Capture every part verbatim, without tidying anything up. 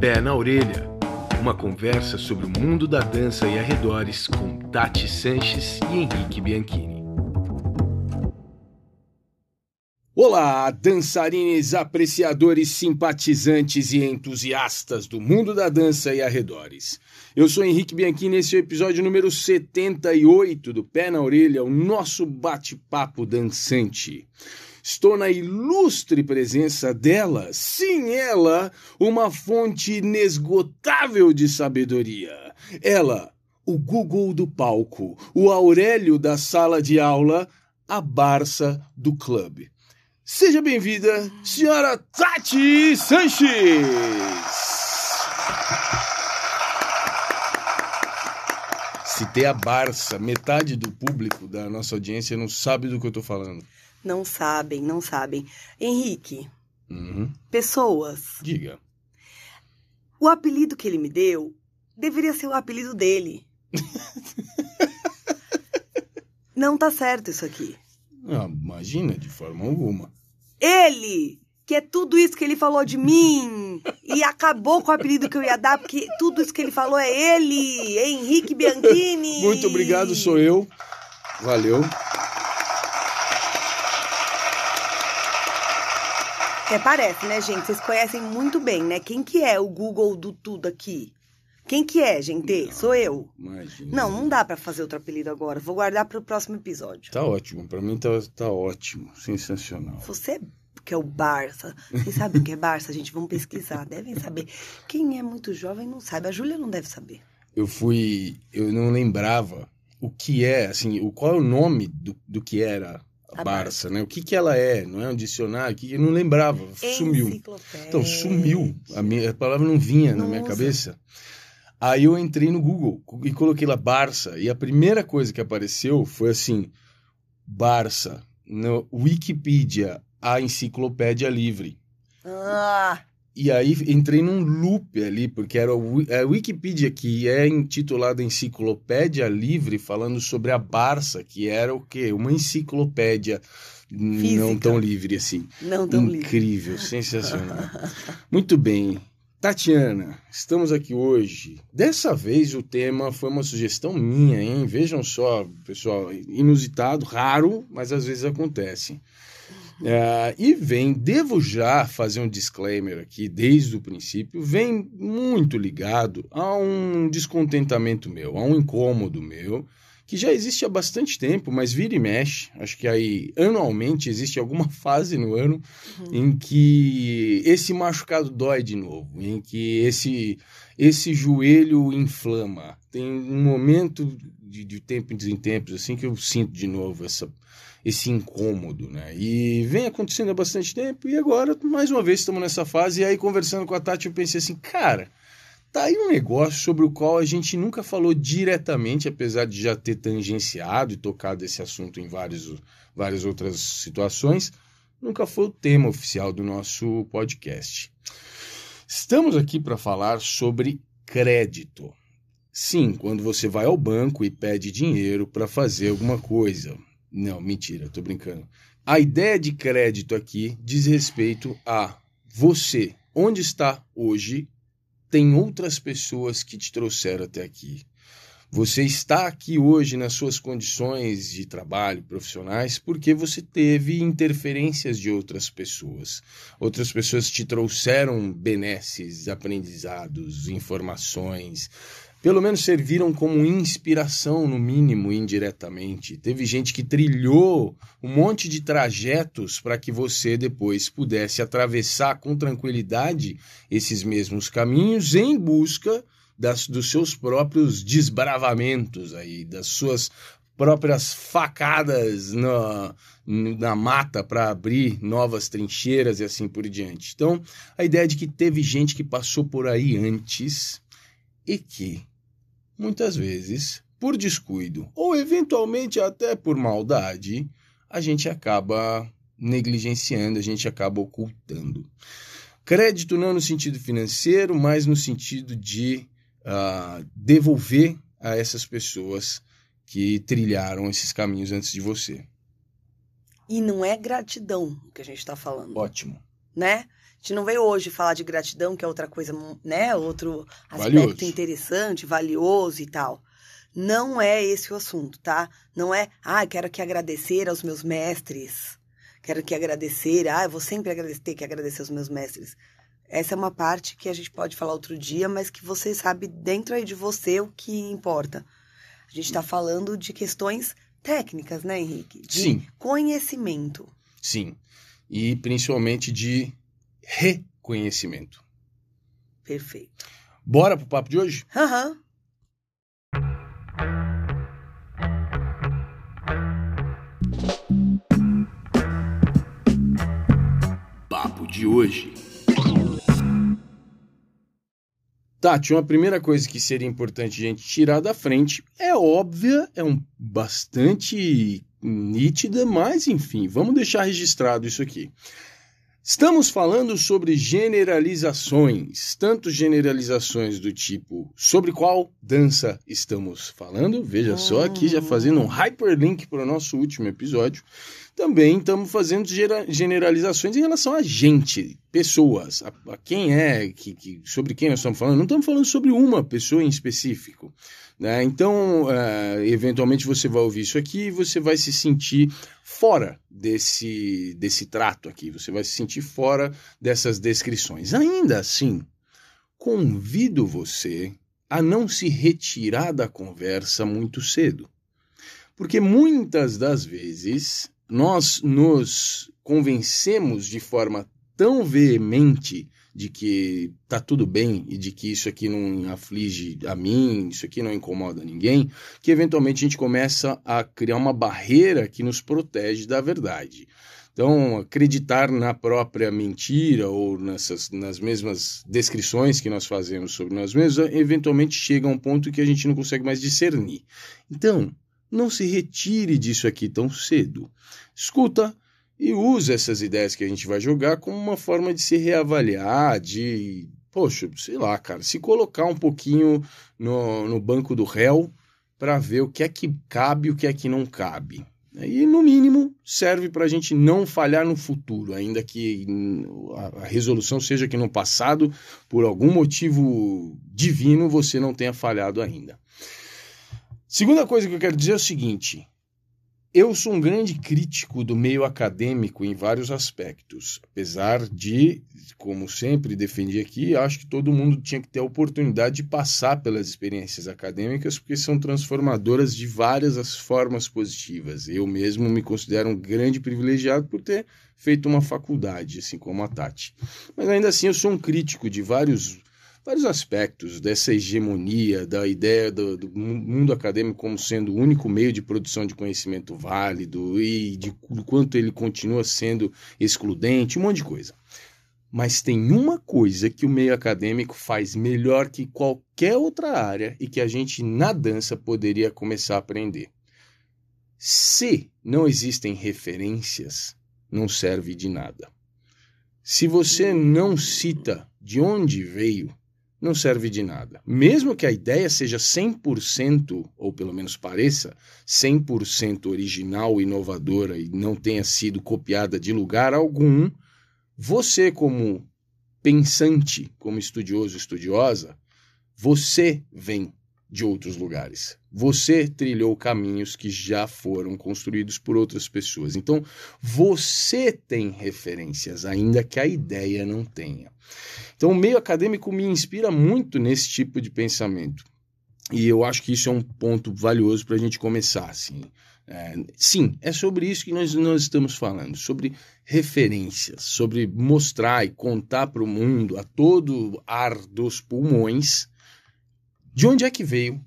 Pé na Orelha, uma conversa sobre o mundo da dança e arredores com Tati Sanches e Henrique Bianchini. Olá, dançarines, apreciadores, simpatizantes e entusiastas do mundo da dança e arredores. Eu sou Henrique Bianchini e esse é o episódio número setenta e oito do Pé na Orelha, o nosso bate-papo dançante. Estou na ilustre presença dela, sim, ela, uma fonte inesgotável de sabedoria. Ela, o Google do palco, o Aurélio da sala de aula, a Barça do clube. Seja bem-vinda, senhora Tati Sanches! Citei a Barça, metade do público da nossa audiência não sabe do que eu tô falando. Não sabem, não sabem. Henrique, uhum. Pessoas. Diga. O apelido que ele me deu deveria ser o apelido dele. Não tá certo isso aqui. Ah, imagina, de forma alguma. Ele, que é tudo isso que ele falou de mim, e acabou com o apelido que eu ia dar, porque tudo isso que ele falou é ele, é Henrique Bianchini. Muito obrigado, sou eu. Valeu. Até parece, né, gente? Vocês conhecem muito bem, né? Quem que é o Google do tudo aqui? Quem que é, gente? Não, sou eu. Imagina. Não, não dá pra fazer outro apelido agora. Vou guardar pro próximo episódio. Tá ótimo. Pra mim tá, tá ótimo. Sensacional. Você que é o Barça. Vocês sabem o que é Barça, gente? Vamos pesquisar. Devem saber. Quem é muito jovem não sabe. A Júlia não deve saber. Eu fui... Eu não lembrava o que é, assim... O, qual é o nome do, do que era... A Barça, né? O que que ela é? Não é um dicionário? Que eu não lembrava. Sumiu. Então, sumiu. A, minha, a palavra não vinha Nossa. na minha cabeça. Aí eu entrei no Google e coloquei lá Barça. E a primeira coisa que apareceu foi assim, Barça, no Wikipedia, a enciclopédia livre. Ah... E aí entrei num loop ali, porque era a Wikipedia que é intitulada Enciclopédia Livre, falando sobre a Barça, que era o quê? Uma enciclopédia Física. não tão livre assim. Não tão Incrível, livre. Incrível, sensacional. Muito bem. Tatiana, estamos aqui hoje. Dessa vez o tema foi uma sugestão minha, hein? Vejam só, pessoal, inusitado, raro, mas às vezes acontece. Uh, e vem, devo já fazer um disclaimer aqui desde o princípio, vem muito ligado a um descontentamento meu, a um incômodo meu, que já existe há bastante tempo, mas vira e mexe. Acho que aí anualmente existe alguma fase no ano uhum. em que esse machucado dói de novo, em que esse, esse joelho inflama. Tem um momento de, de tempos em tempos assim que eu sinto de novo essa... esse incômodo, né? E vem acontecendo há bastante tempo e agora, mais uma vez, estamos nessa fase. E aí, conversando com a Tati, eu pensei assim, cara, tá aí um negócio sobre o qual a gente nunca falou diretamente, apesar de já ter tangenciado e tocado esse assunto em vários, várias outras situações, nunca foi o tema oficial do nosso podcast. Estamos aqui para falar sobre crédito. Sim, quando você vai ao banco e pede dinheiro para fazer alguma coisa... Não, mentira, tô brincando. A ideia de crédito aqui diz respeito a você, onde está hoje, tem outras pessoas que te trouxeram até aqui. Você está aqui hoje nas suas condições de trabalho profissionais porque você teve interferências de outras pessoas. Outras pessoas te trouxeram benesses, aprendizados, informações... Pelo menos serviram como inspiração, no mínimo, indiretamente. Teve gente que trilhou um monte de trajetos para que você depois pudesse atravessar com tranquilidade esses mesmos caminhos em busca das, dos seus próprios desbravamentos, aí, das suas próprias facadas na, na mata para abrir novas trincheiras e assim por diante. Então, a ideia de que teve gente que passou por aí antes e que... muitas vezes, por descuido ou eventualmente até por maldade, a gente acaba negligenciando, a gente acaba ocultando. Crédito não no sentido financeiro, mas no sentido de uh, devolver a essas pessoas que trilharam esses caminhos antes de você. E não é gratidão que a gente está falando. Ótimo. Né? A gente não veio hoje falar de gratidão, que é outra coisa, né? Outro aspecto valioso, interessante, valioso e tal. Não é esse o assunto, tá? Não é, ah, quero que agradecer aos meus mestres. Quero que agradecer, ah, eu vou sempre agradecer, ter que agradecer aos meus mestres. Essa é uma parte que a gente pode falar outro dia, mas que você sabe dentro aí de você o que importa. A gente tá falando de questões técnicas, né, Henrique? De Sim. conhecimento. Sim. E principalmente de reconhecimento. Perfeito. Bora pro papo de hoje? Aham. Uhum. Papo de hoje. Tati, uma primeira coisa que seria importante a gente tirar da frente é óbvia, é um bastante nítida, mas enfim, vamos deixar registrado isso aqui. Estamos falando sobre generalizações, tanto generalizações do tipo sobre qual dança estamos falando, veja hum. só aqui já fazendo um hyperlink para o nosso último episódio, também estamos fazendo gera- generalizações em relação a gente, pessoas, a, a quem é, que, que, sobre quem nós estamos falando, não estamos falando sobre uma pessoa em específico, né? Então, uh, eventualmente você vai ouvir isso aqui e você vai se sentir fora desse, desse trato aqui, você vai se sentir fora dessas descrições. Ainda assim, convido você a não se retirar da conversa muito cedo, porque muitas das vezes nós nos convencemos de forma tão veemente de que tá tudo bem e de que isso aqui não aflige a mim, isso aqui não incomoda ninguém, que eventualmente a gente começa a criar uma barreira que nos protege da verdade. Então, acreditar na própria mentira ou nessas, nas mesmas descrições que nós fazemos sobre nós mesmos, eventualmente chega a um ponto que a gente não consegue mais discernir. Então, não se retire disso aqui tão cedo. Escuta e usa essas ideias que a gente vai jogar como uma forma de se reavaliar, de, poxa, sei lá, cara, se colocar um pouquinho no, no banco do réu para ver o que é que cabe e o que é que não cabe. E, no mínimo, serve para a gente não falhar no futuro, ainda que a resolução seja que no passado, por algum motivo divino, você não tenha falhado ainda. Segunda coisa que eu quero dizer é o seguinte, eu sou um grande crítico do meio acadêmico em vários aspectos, apesar de, como sempre defendi aqui, acho que todo mundo tinha que ter a oportunidade de passar pelas experiências acadêmicas, porque são transformadoras de várias as formas positivas. Eu mesmo me considero um grande privilegiado por ter feito uma faculdade, assim como a Tati. Mas ainda assim eu sou um crítico de vários... vários aspectos dessa hegemonia, da ideia do, do mundo acadêmico como sendo o único meio de produção de conhecimento válido e de, do quanto ele continua sendo excludente, um monte de coisa. Mas tem uma coisa que o meio acadêmico faz melhor que qualquer outra área e que a gente na dança poderia começar a aprender. Se não existem referências, não serve de nada. Se você não cita de onde veio, não serve de nada. Mesmo que a ideia seja cem por cento, ou pelo menos pareça, cem por cento original, inovadora e não tenha sido copiada de lugar algum, você como pensante, como estudioso, estudiosa, você vem de outros lugares. Você trilhou caminhos que já foram construídos por outras pessoas. Então, você tem referências, ainda que a ideia não tenha. Então, o meio acadêmico me inspira muito nesse tipo de pensamento. E eu acho que isso é um ponto valioso para a gente começar, assim. É, sim, é sobre isso que nós, nós estamos falando, sobre referências, sobre mostrar e contar para o mundo, a todo ar dos pulmões, de onde é que veio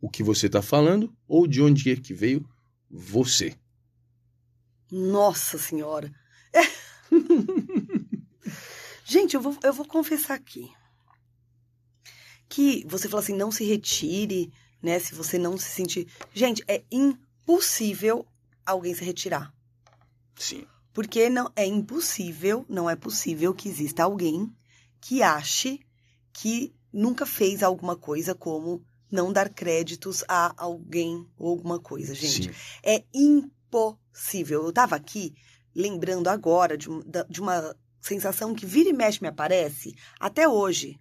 o que você está falando ou de onde é que veio você? Nossa Senhora! É. Gente, eu vou, eu vou confessar aqui. Que você fala assim, não se retire, né? Se você não se sentir... Gente, é impossível alguém se retirar. Sim. Porque não, é impossível, não é possível que exista alguém que ache que... nunca fez alguma coisa como não dar créditos a alguém ou alguma coisa, gente. Sim. É impossível. Eu estava aqui lembrando agora de, de uma sensação que vira e mexe me aparece até hoje,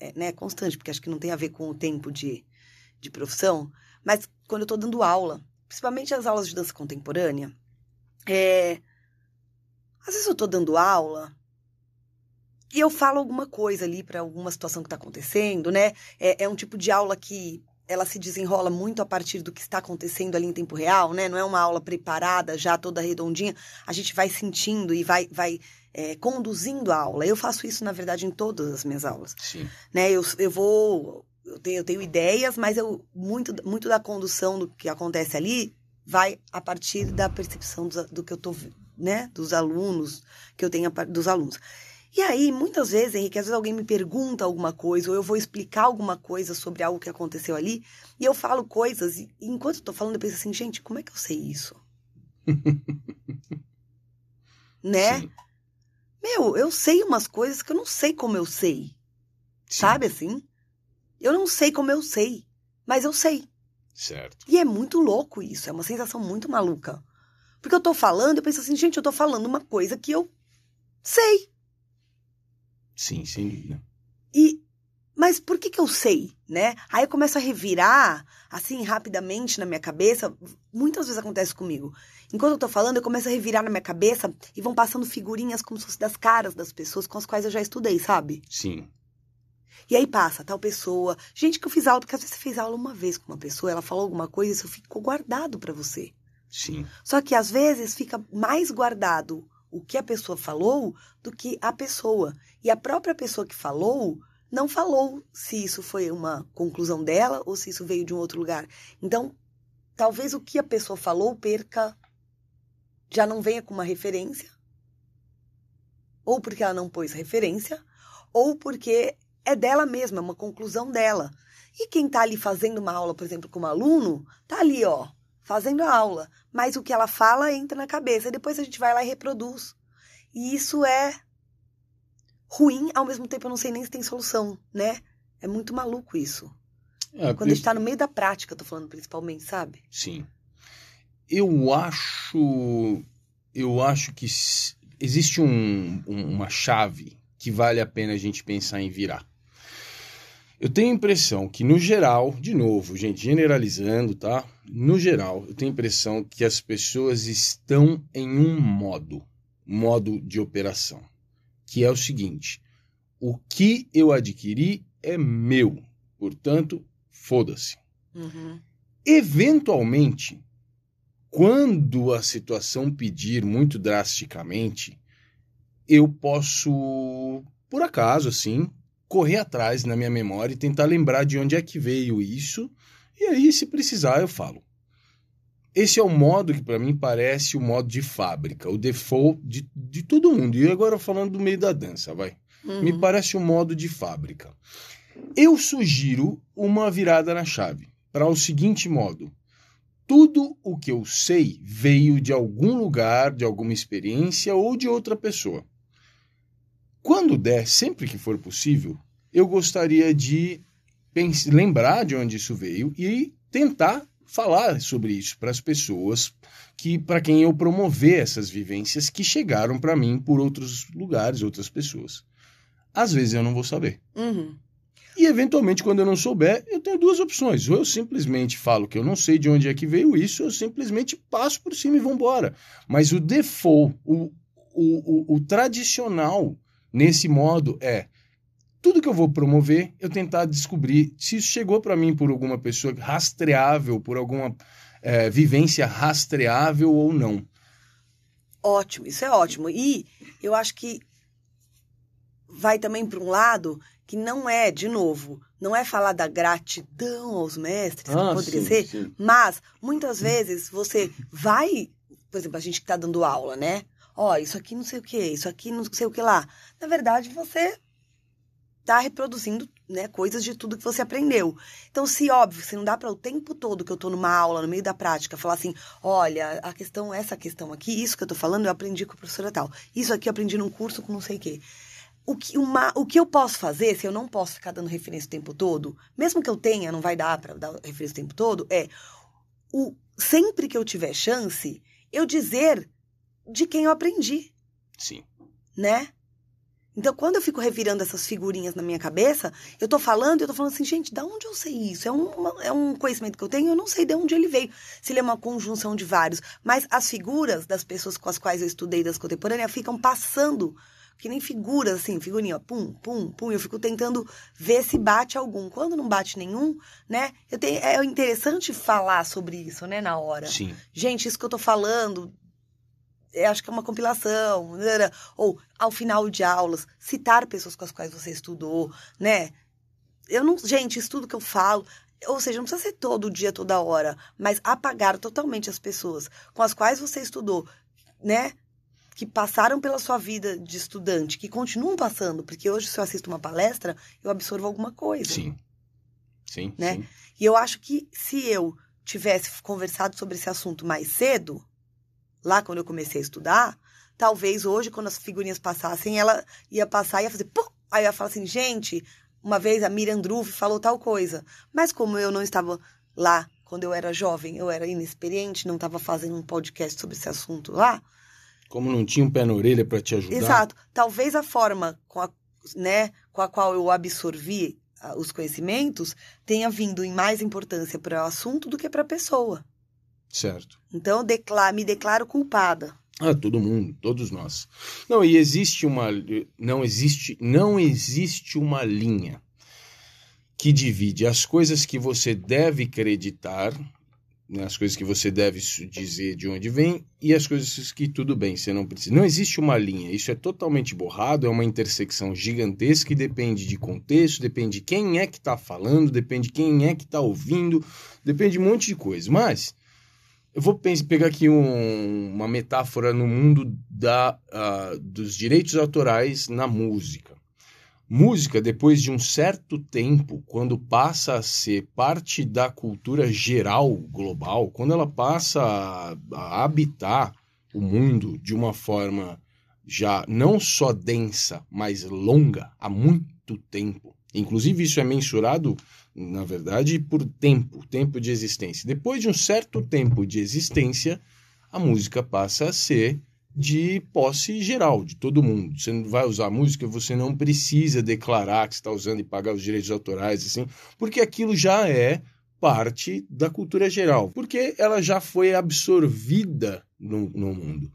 é, né, constante, porque acho que não tem a ver com o tempo de, de profissão, mas quando eu tô dando aula, principalmente as aulas de dança contemporânea, é, às vezes eu tô dando aula e eu falo alguma coisa ali para alguma situação que tá acontecendo, né, é, é um tipo de aula que ela se desenrola muito a partir do que está acontecendo ali em tempo real, né? Não é uma aula preparada, já toda redondinha. A gente vai sentindo e vai, vai é, conduzindo a aula. Eu faço isso, na verdade, em todas as minhas aulas. Sim. Né? Eu, eu vou... Eu tenho, eu tenho ideias, mas eu, muito, muito da condução do que acontece ali vai a partir da percepção do, do que eu tô, né? Dos alunos, que eu tenho dos alunos. E aí, muitas vezes, Henrique, às vezes alguém me pergunta alguma coisa, ou eu vou explicar alguma coisa sobre algo que aconteceu ali, e eu falo coisas, e enquanto eu tô falando, eu penso assim, gente, como é que eu sei isso? Né? Sim. Meu, eu sei umas coisas que eu não sei como eu sei. Sim. Sabe assim? Eu não sei como eu sei, mas eu sei. Certo. E é muito louco isso, é uma sensação muito maluca. Porque eu tô falando, eu penso assim, gente, eu tô falando uma coisa que eu sei. Sim, sem dúvida. E, mas por que que eu sei, né? Aí eu começo a revirar, assim, rapidamente na minha cabeça. Muitas vezes acontece comigo. Enquanto eu tô falando, eu começo a revirar na minha cabeça e vão passando figurinhas como se fosse das caras das pessoas com as quais eu já estudei, sabe? Sim. E aí passa tal pessoa. Gente, que eu fiz aula, porque às vezes você fez aula uma vez com uma pessoa, ela falou alguma coisa e isso ficou guardado pra você. Sim. Só que às vezes fica mais guardado o que a pessoa falou do que a pessoa. E a própria pessoa que falou, não falou se isso foi uma conclusão dela ou se isso veio de um outro lugar. Então, talvez o que a pessoa falou perca, já não venha com uma referência, ou porque ela não pôs referência, ou porque é dela mesma, é uma conclusão dela. E quem tá ali fazendo uma aula, por exemplo, com um aluno, tá ali, ó, fazendo a aula, mas o que ela fala entra na cabeça, e depois a gente vai lá e reproduz. E isso é ruim, ao mesmo tempo eu não sei nem se tem solução, né? É muito maluco isso. É, quando a gente tá no meio da prática, eu tô falando principalmente, sabe? Sim. Eu acho, eu acho que existe um, um, uma chave que vale a pena a gente pensar em virar. Eu tenho a impressão que, no geral, de novo, gente, generalizando, tá? No geral, eu tenho a impressão que as pessoas estão em um modo, modo de operação, que é o seguinte: o que eu adquiri é meu, portanto, foda-se. Uhum. Eventualmente, quando a situação pedir muito drasticamente, eu posso, por acaso, assim, correr atrás na minha memória e tentar lembrar de onde é que veio isso, e aí, se precisar, eu falo. Esse é o modo que, para mim, parece o modo de fábrica, o default de, de todo mundo. E agora, falando do meio da dança, vai. Uhum. Me parece um modo de fábrica. Eu sugiro uma virada na chave, para o seguinte modo: tudo o que eu sei veio de algum lugar, de alguma experiência ou de outra pessoa. Quando der, sempre que for possível, eu gostaria de pensar, lembrar de onde isso veio e tentar falar sobre isso para as pessoas que, para quem eu promover essas vivências que chegaram para mim por outros lugares, outras pessoas. Às vezes eu não vou saber. Uhum. E, eventualmente, quando eu não souber, eu tenho duas opções. Ou eu simplesmente falo que eu não sei de onde é que veio isso, ou eu simplesmente passo por cima e vou embora. Mas o default, o, o, o, o tradicional nesse modo é: tudo que eu vou promover, eu tentar descobrir se isso chegou para mim por alguma pessoa rastreável, por alguma é, vivência rastreável ou não. Ótimo, isso é ótimo. E eu acho que vai também para um lado que não é, de novo, não é falar da gratidão aos mestres, ah, que poderia sim, ser, sim. Mas muitas vezes você vai, por exemplo, a gente que está dando aula, né? Ó, oh, isso aqui não sei o que, isso aqui não sei o que lá. Na verdade, você tá reproduzindo, né, coisas de tudo que você aprendeu. Então, se, óbvio, se não dá para o tempo todo que eu tô numa aula, no meio da prática, falar assim, olha, a questão, essa questão aqui, isso que eu tô falando, eu aprendi com a professora tal. Isso aqui eu aprendi num curso com não sei o quê. O que, uma, o que eu posso fazer, se eu não posso ficar dando referência o tempo todo, mesmo que eu tenha, não vai dar para dar referência o tempo todo, é, o, sempre que eu tiver chance, eu dizer de quem eu aprendi. Sim. Né? Então, quando eu fico revirando essas figurinhas na minha cabeça, eu tô falando, eu tô falando assim, gente, da onde eu sei isso? É um, uma, é um conhecimento que eu tenho, eu não sei de onde ele veio. Se ele é uma conjunção de vários. Mas as figuras das pessoas com as quais eu estudei das contemporâneas ficam passando, que nem figuras, assim, figurinha, pum, pum, pum. Eu fico tentando ver se bate algum. Quando não bate nenhum, né? Eu tenho, é interessante falar sobre isso, né, na hora. Sim. Gente, isso que eu tô falando... acho que é uma compilação, ou ao final de aulas, citar pessoas com as quais você estudou, né? Eu não, gente, isso tudo que eu falo, ou seja, não precisa ser todo dia, toda hora, mas apagar totalmente as pessoas com as quais você estudou, né? Que passaram pela sua vida de estudante, que continuam passando, porque hoje se eu assisto uma palestra, eu absorvo alguma coisa. Sim, sim, né? Sim. E eu acho que se eu tivesse conversado sobre esse assunto mais cedo... lá, quando eu comecei a estudar, talvez hoje, quando as figurinhas passassem, ela ia passar e ia fazer... Pum! Aí eu ia falar assim, gente, uma vez a Miriam Druffi falou tal coisa. Mas como eu não estava lá quando eu era jovem, eu era inexperiente, não estava fazendo um podcast sobre esse assunto lá... Como não tinha um pé na orelha para te ajudar... Exato. Talvez a forma com a, né, com a qual eu absorvi os conhecimentos tenha vindo em mais importância para o assunto do que para a pessoa. Certo. Então, eu declaro, me declaro culpada. Ah, todo mundo, todos nós. Não, e existe uma... Não existe, não existe uma linha que divide as coisas que você deve acreditar, né, as coisas que você deve dizer de onde vem, e as coisas que tudo bem, você não precisa. Não existe uma linha, isso é totalmente borrado, é uma intersecção gigantesca e depende de contexto, depende de quem é que está falando, depende de quem é que está ouvindo, depende de um monte de coisa, mas... Eu vou pegar aqui um, uma metáfora no mundo da, uh, dos direitos autorais na música. Música, depois de um certo tempo, quando passa a ser parte da cultura geral, global, quando ela passa a, a habitar o mundo de uma forma já não só densa, mas longa, há muito tempo. Inclusive, isso é mensurado... na verdade, por tempo, tempo de existência. Depois de um certo tempo de existência, a música passa a ser de posse geral, de todo mundo. Você não vai usar música, você não precisa declarar que você está usando e pagar os direitos autorais, assim, porque aquilo já é parte da cultura geral, porque ela já foi absorvida no, no mundo.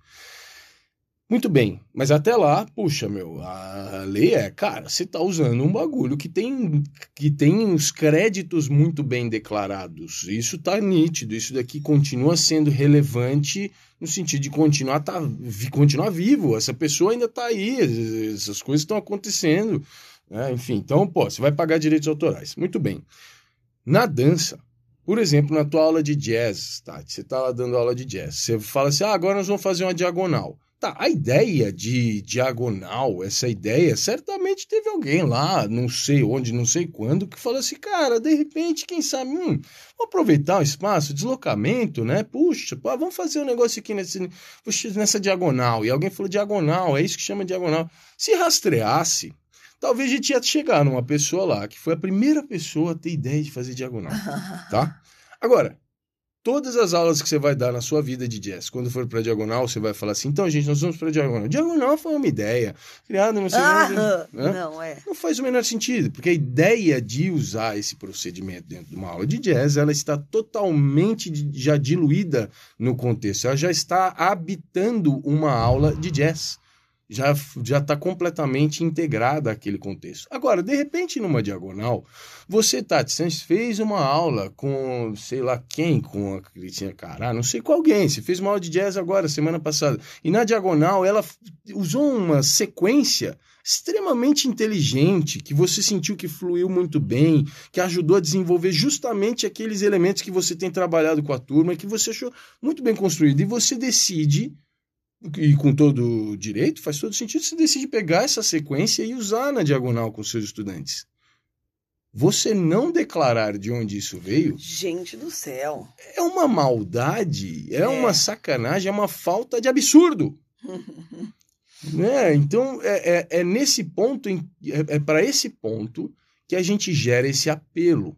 Muito bem, mas até lá, puxa, meu, a lei é, cara, você tá usando um bagulho que tem, que tem os créditos muito bem declarados, isso tá nítido, isso daqui continua sendo relevante no sentido de continuar, tá, continuar vivo, essa pessoa ainda tá aí, essas coisas estão acontecendo, né? Enfim, então, pô, você vai pagar direitos autorais, muito bem. Na dança... Por exemplo, na tua aula de jazz, Tati, você tá lá dando aula de jazz, você fala assim, ah, agora nós vamos fazer uma diagonal. Tá, a ideia de diagonal, essa ideia, certamente teve alguém lá, não sei onde, não sei quando, que falou assim, cara, de repente, quem sabe, hum, vou aproveitar o espaço, deslocamento, né, puxa, pô, vamos fazer um negócio aqui nesse, puxa, nessa diagonal, e alguém falou diagonal, é isso que chama diagonal. Se rastreasse, talvez a gente ia chegar numa pessoa lá, que foi a primeira pessoa a ter ideia de fazer diagonal, tá? Agora, todas as aulas que você vai dar na sua vida de jazz, quando for pra diagonal, você vai falar assim, então, gente, nós vamos pra diagonal. Diagonal foi uma ideia criada... Não, sei ah, não, não, é. Não faz o menor sentido, porque a ideia de usar esse procedimento dentro de uma aula de jazz, ela está totalmente já diluída no contexto, ela já está habitando uma aula de jazz. Já já está completamente integrada àquele contexto. Agora, de repente, numa diagonal, você, Tati Sanches, fez uma aula com, sei lá quem, com a Cristina Cará, não sei com alguém, você fez uma aula de jazz agora, semana passada, e na diagonal ela usou uma sequência extremamente inteligente, que você sentiu que fluiu muito bem, que ajudou a desenvolver justamente aqueles elementos que você tem trabalhado com a turma, que você achou muito bem construído, e você decide... E com todo direito, faz todo sentido, você decide pegar essa sequência e usar na diagonal com seus estudantes. Você não declarar de onde isso veio... Gente do céu! É uma maldade, é, é. uma sacanagem, é uma falta de absurdo! Né? Então, é, é, é nesse ponto, é, é para esse ponto que a gente gera esse apelo.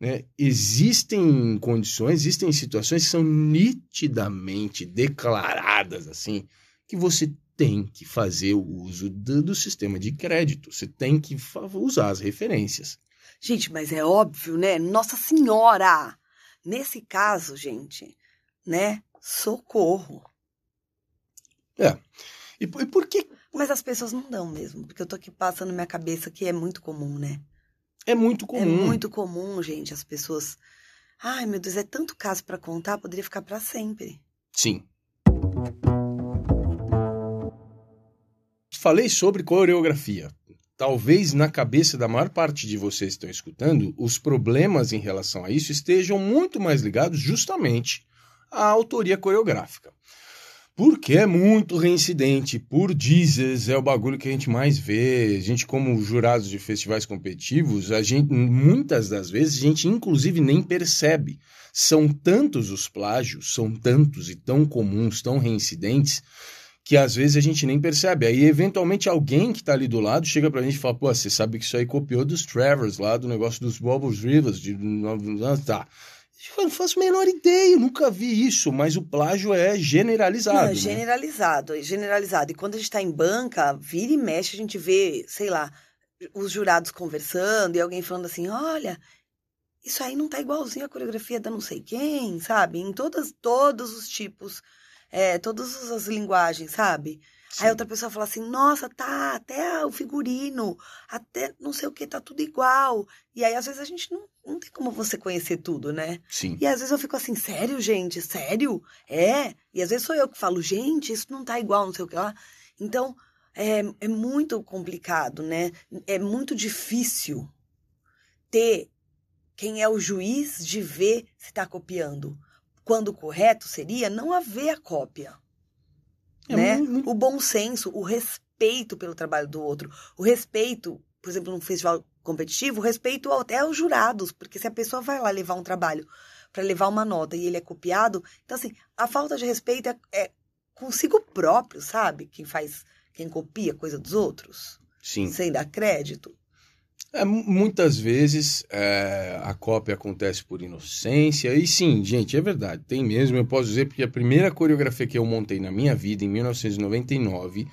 Né? Existem condições, existem situações que são nitidamente declaradas assim, que você tem que fazer o uso do, do sistema de crédito. Você tem que usar as referências. Gente, mas é óbvio, né? Nossa Senhora! Nesse caso, gente, né? Socorro. É. E, e por que... Mas as pessoas não dão mesmo, porque eu tô aqui passando minha cabeça que é muito comum, né? É muito comum. É muito comum, gente, as pessoas... Ai, meu Deus, é tanto caso pra contar, poderia ficar pra sempre. Sim. Falei sobre coreografia. Talvez na cabeça da maior parte de vocês que estão escutando, os problemas em relação a isso estejam muito mais ligados justamente à autoria coreográfica. Porque é muito reincidente, por dizes, é o bagulho que a gente mais vê. A gente, como jurados de festivais competitivos, a gente, muitas das vezes a gente inclusive nem percebe. São tantos os plágios, são tantos e tão comuns, tão reincidentes, que às vezes a gente nem percebe. Aí, eventualmente, alguém que tá ali do lado chega pra gente e fala, pô, você sabe que isso aí copiou dos Travers lá, do negócio dos Bobbles Rivers, de... tá... Eu não faço a menor ideia, eu nunca vi isso, mas o plágio é generalizado. Não, é generalizado, né? É generalizado. E quando a gente está em banca, vira e mexe, a gente vê, sei lá, os jurados conversando e alguém falando assim, olha, isso aí não tá igualzinho à coreografia da não sei quem, sabe? Em todas, todos os tipos, é, todas as linguagens, sabe? Sim. Aí outra pessoa fala assim, nossa, tá, até o figurino, até não sei o que, tá tudo igual. E aí, às vezes, a gente não, não tem como você conhecer tudo, né? Sim. E às vezes eu fico assim, sério, gente? Sério? É? E às vezes sou eu que falo, gente, isso não tá igual, não sei o que lá. Então, é, é muito complicado, né? É muito difícil ter quem é o juiz de ver se tá copiando. Quando o correto seria não haver a cópia. Né? O bom senso, o respeito pelo trabalho do outro, o respeito, por exemplo, num festival competitivo, o respeito até aos jurados, porque se a pessoa vai lá levar um trabalho para levar uma nota e ele é copiado, então assim, a falta de respeito é, é consigo próprio, sabe? Quem faz, quem copia coisa dos outros, sim, sem dar crédito. É, muitas vezes é, a cópia acontece por inocência, e sim, gente, é verdade, tem mesmo, eu posso dizer, porque a primeira coreografia que eu montei na minha vida, em mil novecentos e noventa e nove,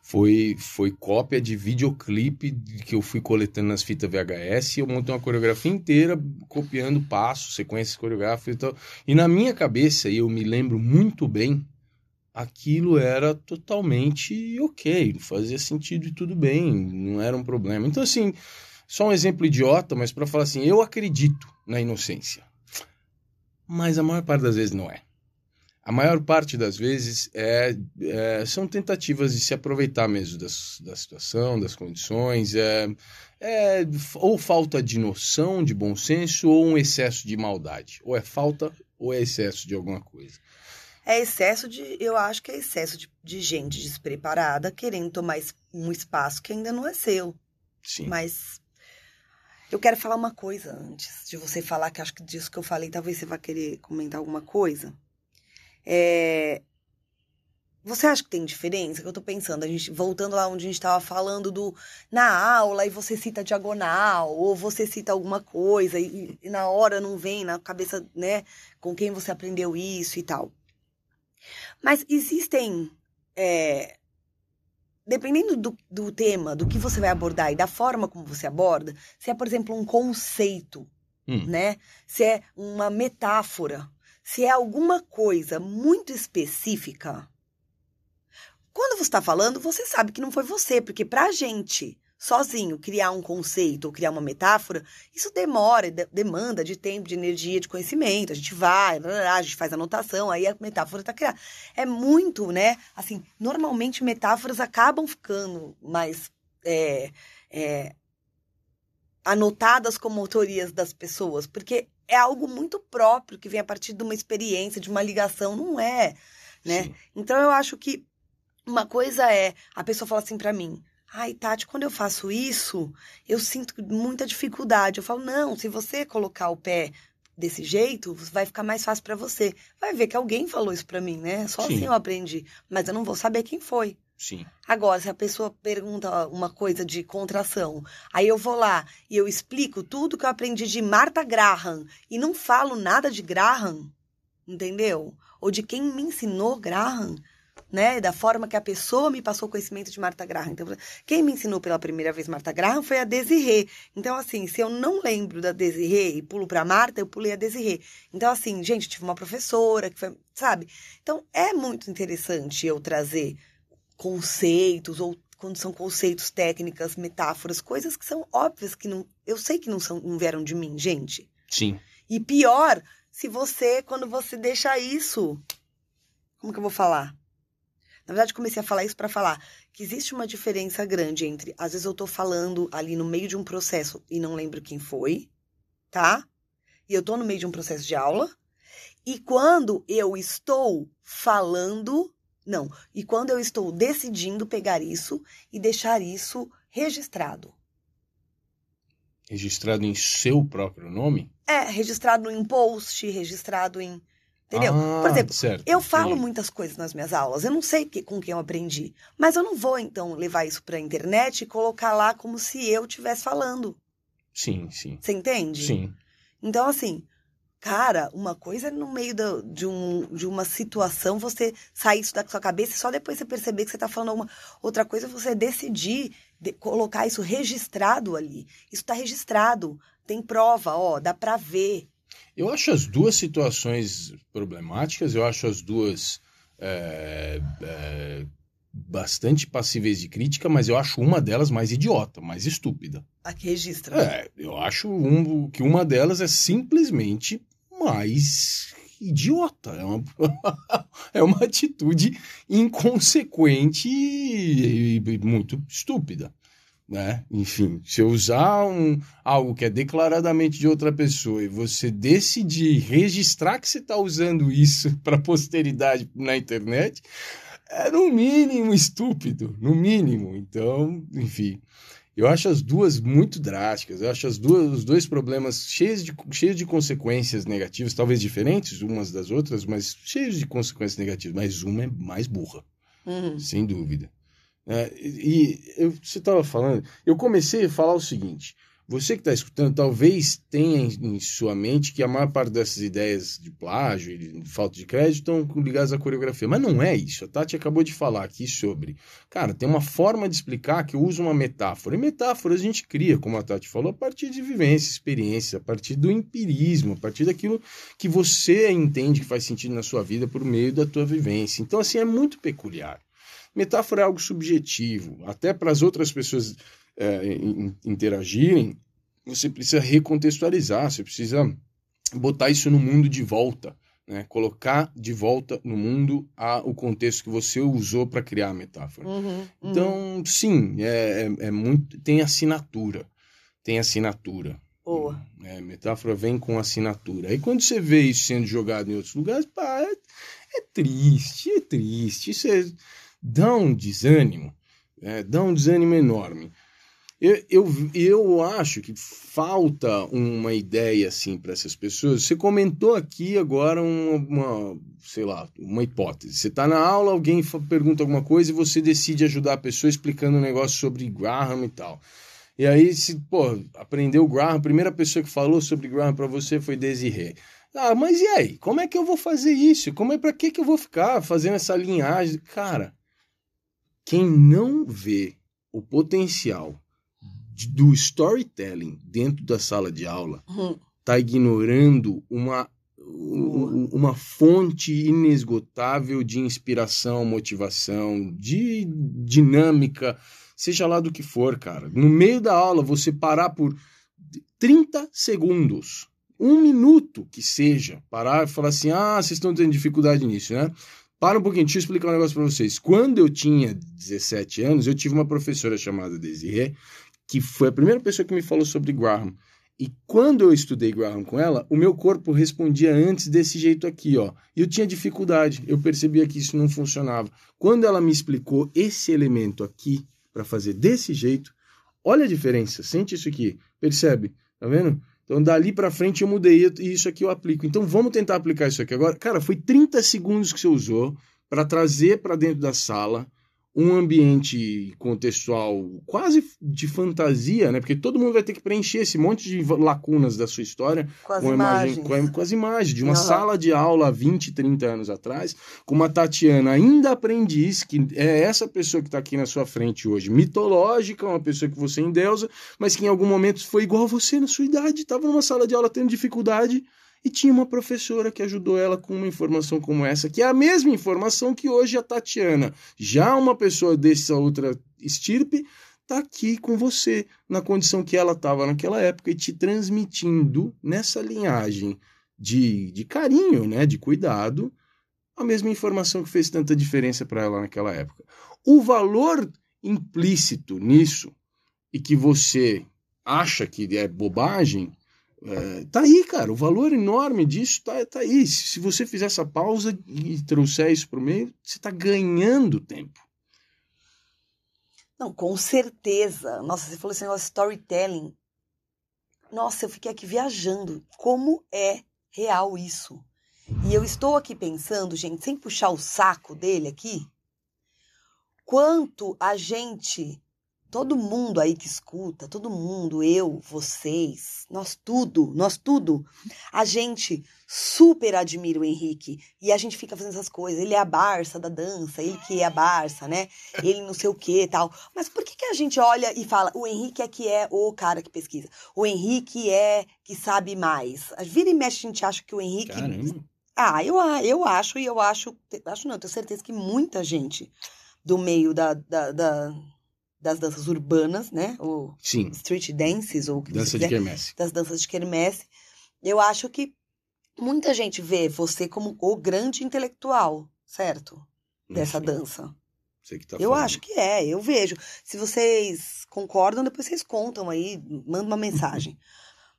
foi, foi cópia de videoclipe que eu fui coletando nas fitas V H S, eu montei uma coreografia inteira, copiando passos, sequências coreográficas e tal, e na minha cabeça, e eu me lembro muito bem, aquilo era totalmente ok, fazia sentido e tudo bem, não era um problema. Então, assim, só um exemplo idiota, mas para falar assim, eu acredito na inocência, mas a maior parte das vezes não é. A maior parte das vezes é, é, são tentativas de se aproveitar mesmo das, da situação, das condições, é, é, ou falta de noção, de bom senso, ou um excesso de maldade. Ou é falta ou é excesso de alguma coisa. É excesso de, eu acho que é excesso de, de gente despreparada querendo tomar um espaço que ainda não é seu. Sim. Mas eu quero falar uma coisa antes de você falar, que acho que disso que eu falei, talvez você vá querer comentar alguma coisa. É... Você acha que tem diferença? Que eu tô pensando, a gente, voltando lá onde a gente tava falando do, na aula e você cita diagonal, ou você cita alguma coisa e, e na hora não vem na cabeça, né, com quem você aprendeu isso e tal. Mas existem, é, dependendo do, do tema, do que você vai abordar e da forma como você aborda, se é, por exemplo, um conceito, hum. né? Se é uma metáfora, se é alguma coisa muito específica, quando você está falando, você sabe que não foi você, porque pra gente, sozinho, criar um conceito ou criar uma metáfora, isso demora, de, demanda de tempo, de energia, de conhecimento. A gente vai, a gente faz anotação, aí a metáfora está criada. É muito, né? Assim, normalmente metáforas acabam ficando mais é, é, anotadas como autorias das pessoas, porque é algo muito próprio que vem a partir de uma experiência, de uma ligação, não é, né? Sim. Então, eu acho que uma coisa é, a pessoa fala assim para mim, ai, Tati, quando eu faço isso, eu sinto muita dificuldade. Eu falo, não, se você colocar o pé desse jeito, vai ficar mais fácil pra você. Vai ver que alguém falou isso pra mim, né? Só Sim. assim eu aprendi. Mas eu não vou saber quem foi. Sim. Agora, se a pessoa pergunta uma coisa de contração, aí eu vou lá e eu explico tudo que eu aprendi de Martha Graham e não falo nada de Graham, entendeu? Ou de quem me ensinou Graham. né? Da forma que a pessoa me passou o conhecimento de Martha Graham. Então, quem me ensinou pela primeira vez Martha Graham foi a Désirée. Então, assim, se eu não lembro da Désirée e pulo pra Martha, eu pulei a Désirée. Então, assim, gente, tive uma professora que foi, sabe? Então, é muito interessante eu trazer conceitos, ou quando são conceitos, técnicas, metáforas, coisas que são óbvias, que não, eu sei que não, são, não vieram de mim, gente. Sim. E pior, se você, quando você deixa isso... Como que eu vou falar? Na verdade, comecei a falar isso para falar que existe uma diferença grande entre... Às vezes eu tô falando ali no meio de um processo e não lembro quem foi, tá? E eu tô no meio de um processo de aula. E quando eu estou falando... Não. E quando eu estou decidindo pegar isso e deixar isso registrado. Registrado em seu próprio nome? É, registrado em post, registrado em... Entendeu? Ah, por exemplo, certo, eu falo sim. muitas coisas nas minhas aulas, eu não sei que, com quem eu aprendi, mas eu não vou, então, levar isso pra internet e colocar lá como se eu estivesse falando. Sim, sim. Você entende? Sim. Então, assim, cara, uma coisa é no meio da, de, um, de uma situação você sair isso da sua cabeça e só depois você perceber que você tá falando alguma... Outra coisa é você decidir de, colocar isso registrado ali. Isso tá registrado, tem prova, ó, dá pra ver. Eu acho as duas situações problemáticas, eu acho as duas é, é, bastante passíveis de crítica, mas eu acho uma delas mais idiota, mais estúpida. A que registra. Né? É, eu acho um, que uma delas é simplesmente mais idiota, é uma, é uma atitude inconsequente e, e muito estúpida. Né? Enfim, se eu usar um, algo que é declaradamente de outra pessoa e você decidir registrar que você está usando isso para posteridade na internet, é no mínimo estúpido, no mínimo. Então, enfim, eu acho as duas muito drásticas, eu acho as duas, os dois problemas cheios de, cheios de consequências negativas, talvez diferentes umas das outras, mas cheios de consequências negativas, mas uma é mais burra, uhum. Sem dúvida. É, e eu, você estava falando, eu comecei a falar o seguinte, você que está escutando talvez tenha em, em sua mente que a maior parte dessas ideias de plágio e de falta de crédito estão ligadas à coreografia, mas não é isso, a Tati acabou de falar aqui sobre, cara, tem uma forma de explicar que eu uso uma metáfora, e metáforas a gente cria, como a Tati falou, a partir de vivência, experiência, a partir do empirismo, a partir daquilo que você entende que faz sentido na sua vida por meio da tua vivência, então assim, é muito peculiar. Metáfora é algo subjetivo, até para as outras pessoas é, in, interagirem, você precisa recontextualizar, você precisa botar isso no mundo de volta, né? Colocar de volta no mundo a, o contexto que você usou para criar a metáfora. Uhum, uhum. Então, sim, é, é, é muito, tem assinatura, tem assinatura. Boa. É, metáfora vem com assinatura. E quando você vê isso sendo jogado em outros lugares, pá, é, é triste, é triste, isso é... Dá um desânimo, é, dá um desânimo enorme. Eu, eu, eu acho que falta uma ideia assim para essas pessoas. Você comentou aqui agora uma, uma, sei lá, uma hipótese. Você está na aula, alguém pergunta alguma coisa e você decide ajudar a pessoa explicando um negócio sobre Graham e tal. E aí, se, pô, aprendeu Graham, a primeira pessoa que falou sobre Graham para você foi Désirée. Ah, mas e aí? Como é que eu vou fazer isso? Como é, para que que eu vou ficar fazendo essa linhagem? Cara... Quem não vê o potencial de, do storytelling dentro da sala de aula está uhum. ignorando uma, uhum. uma fonte inesgotável de inspiração, motivação, de dinâmica, seja lá do que for, cara. No meio da aula, você parar por trinta segundos, um minuto que seja, parar e falar assim, ah, vocês estão tendo dificuldade nisso, né? Para um pouquinho, deixa eu explicar um negócio para vocês. Quando eu tinha dezessete anos, eu tive uma professora chamada Désirée, que foi a primeira pessoa que me falou sobre Graham. E quando eu estudei Graham com ela, o meu corpo respondia antes desse jeito aqui, ó. E eu tinha dificuldade, eu percebia que isso não funcionava. Quando ela me explicou esse elemento aqui, para fazer desse jeito, olha a diferença, sente isso aqui, percebe? Tá vendo? Então, dali pra frente eu mudei e isso aqui eu aplico. Então, vamos tentar aplicar isso aqui agora. Cara, foi trinta segundos que você usou para trazer para dentro da sala um ambiente contextual quase de fantasia, né? Porque todo mundo vai ter que preencher esse monte de lacunas da sua história com as, com imagens. Imagem, com, com as imagens de uma uhum. sala de aula há vinte, trinta anos atrás, com uma Tatiana ainda aprendiz, que é essa pessoa que está aqui na sua frente hoje, mitológica, uma pessoa que você endeusa, mas que em algum momento foi igual a você na sua idade, estava numa sala de aula tendo dificuldade, e tinha uma professora que ajudou ela com uma informação como essa, que é a mesma informação que hoje a Tatiana, já uma pessoa dessa outra estirpe, está aqui com você, na condição que ela estava naquela época, e te transmitindo nessa linhagem de, de carinho, né, de cuidado, a mesma informação que fez tanta diferença para ela naquela época. O valor implícito nisso, e que você acha que é bobagem, É, tá aí, cara, o valor enorme disso tá, tá aí, se você fizer essa pausa e trouxer isso pro meio, você tá ganhando tempo. Não, com certeza. Nossa, você falou esse negócio de storytelling, nossa, eu fiquei aqui viajando, como é real isso, e eu estou aqui pensando, gente, sem puxar o saco dele aqui, quanto a gente... Todo mundo aí que escuta, todo mundo, eu, vocês, nós tudo, nós tudo, a gente super admira o Henrique e a gente fica fazendo essas coisas, ele é a Barça da dança, ele que é a Barça, né, ele não sei o que e tal, mas por que que a gente olha e fala, o Henrique é que é o cara que pesquisa, o Henrique é que sabe mais, vira e mexe a gente acha que o Henrique... Caramba. Ah, eu, eu acho, e eu acho, acho não, eu tenho certeza que muita gente do meio da... da, da... das danças urbanas, né? Ou Sim. street dances, ou o que Dança você quiser. De quermesse. Das danças de quermesse. Eu acho que muita gente vê você como o grande intelectual, certo? Dessa Sim. dança. Você que tá eu falando. Acho que é, eu vejo. Se vocês concordam, depois vocês contam aí, manda uma mensagem.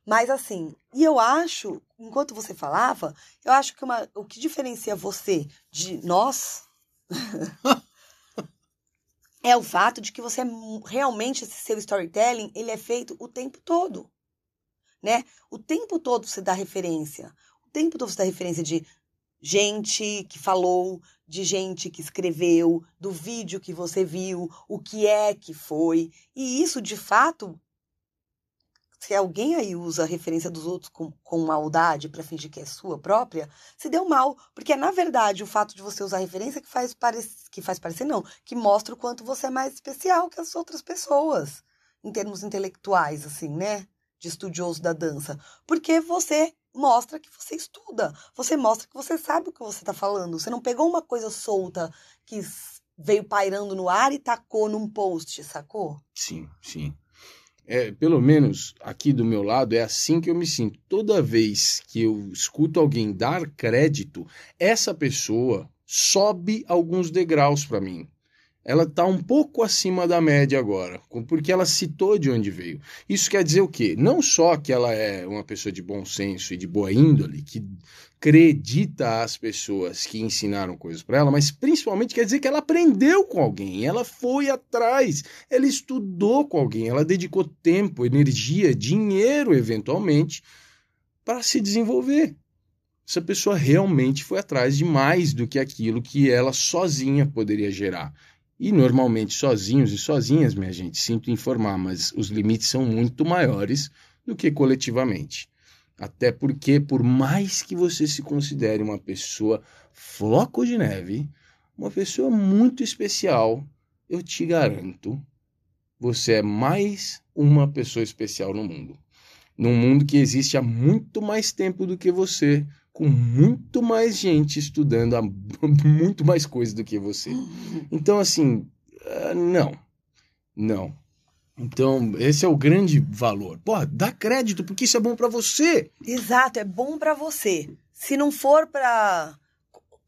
Mas assim, e eu acho, enquanto você falava, eu acho que uma, o que diferencia você de nós... é o fato de que você realmente, esse seu storytelling, ele é feito o tempo todo, né? O tempo todo você dá referência. O tempo todo você dá referência de gente que falou, de gente que escreveu, do vídeo que você viu, o que é que foi. E isso, de fato, se alguém aí usa a referência dos outros com, com maldade para fingir que é sua própria, se deu mal, porque é, na verdade, o fato de você usar a referência que faz, parec- que faz parecer, não, que mostra o quanto você é mais especial que as outras pessoas, em termos intelectuais, assim, né, de estudioso da dança, porque você mostra que você estuda, você mostra que você sabe o que você está falando, você não pegou uma coisa solta que veio pairando no ar e tacou num post, sacou? Sim, sim. É, pelo menos aqui do meu lado, é assim que eu me sinto. Toda vez que eu escuto alguém dar crédito, essa pessoa sobe alguns degraus para mim. Ela está um pouco acima da média agora, porque ela citou de onde veio. Isso quer dizer o quê? Não só que ela é uma pessoa de bom senso e de boa índole, que acredita às pessoas que ensinaram coisas para ela, mas principalmente quer dizer que ela aprendeu com alguém, ela foi atrás, ela estudou com alguém, ela dedicou tempo, energia, dinheiro, eventualmente, para se desenvolver. Essa pessoa realmente foi atrás de mais do que aquilo que ela sozinha poderia gerar. E normalmente sozinhos e sozinhas, minha gente, sinto informar, mas os limites são muito maiores do que coletivamente. Até porque, por mais que você se considere uma pessoa floco de neve, uma pessoa muito especial, eu te garanto, você é mais uma pessoa especial no mundo. Num mundo que existe há muito mais tempo do que você, com muito mais gente estudando a muito mais coisa do que você. Então, assim, não, não. Então, esse é o grande valor. Pô, dá crédito, porque isso é bom pra você. Exato, é bom pra você. Se não for pra...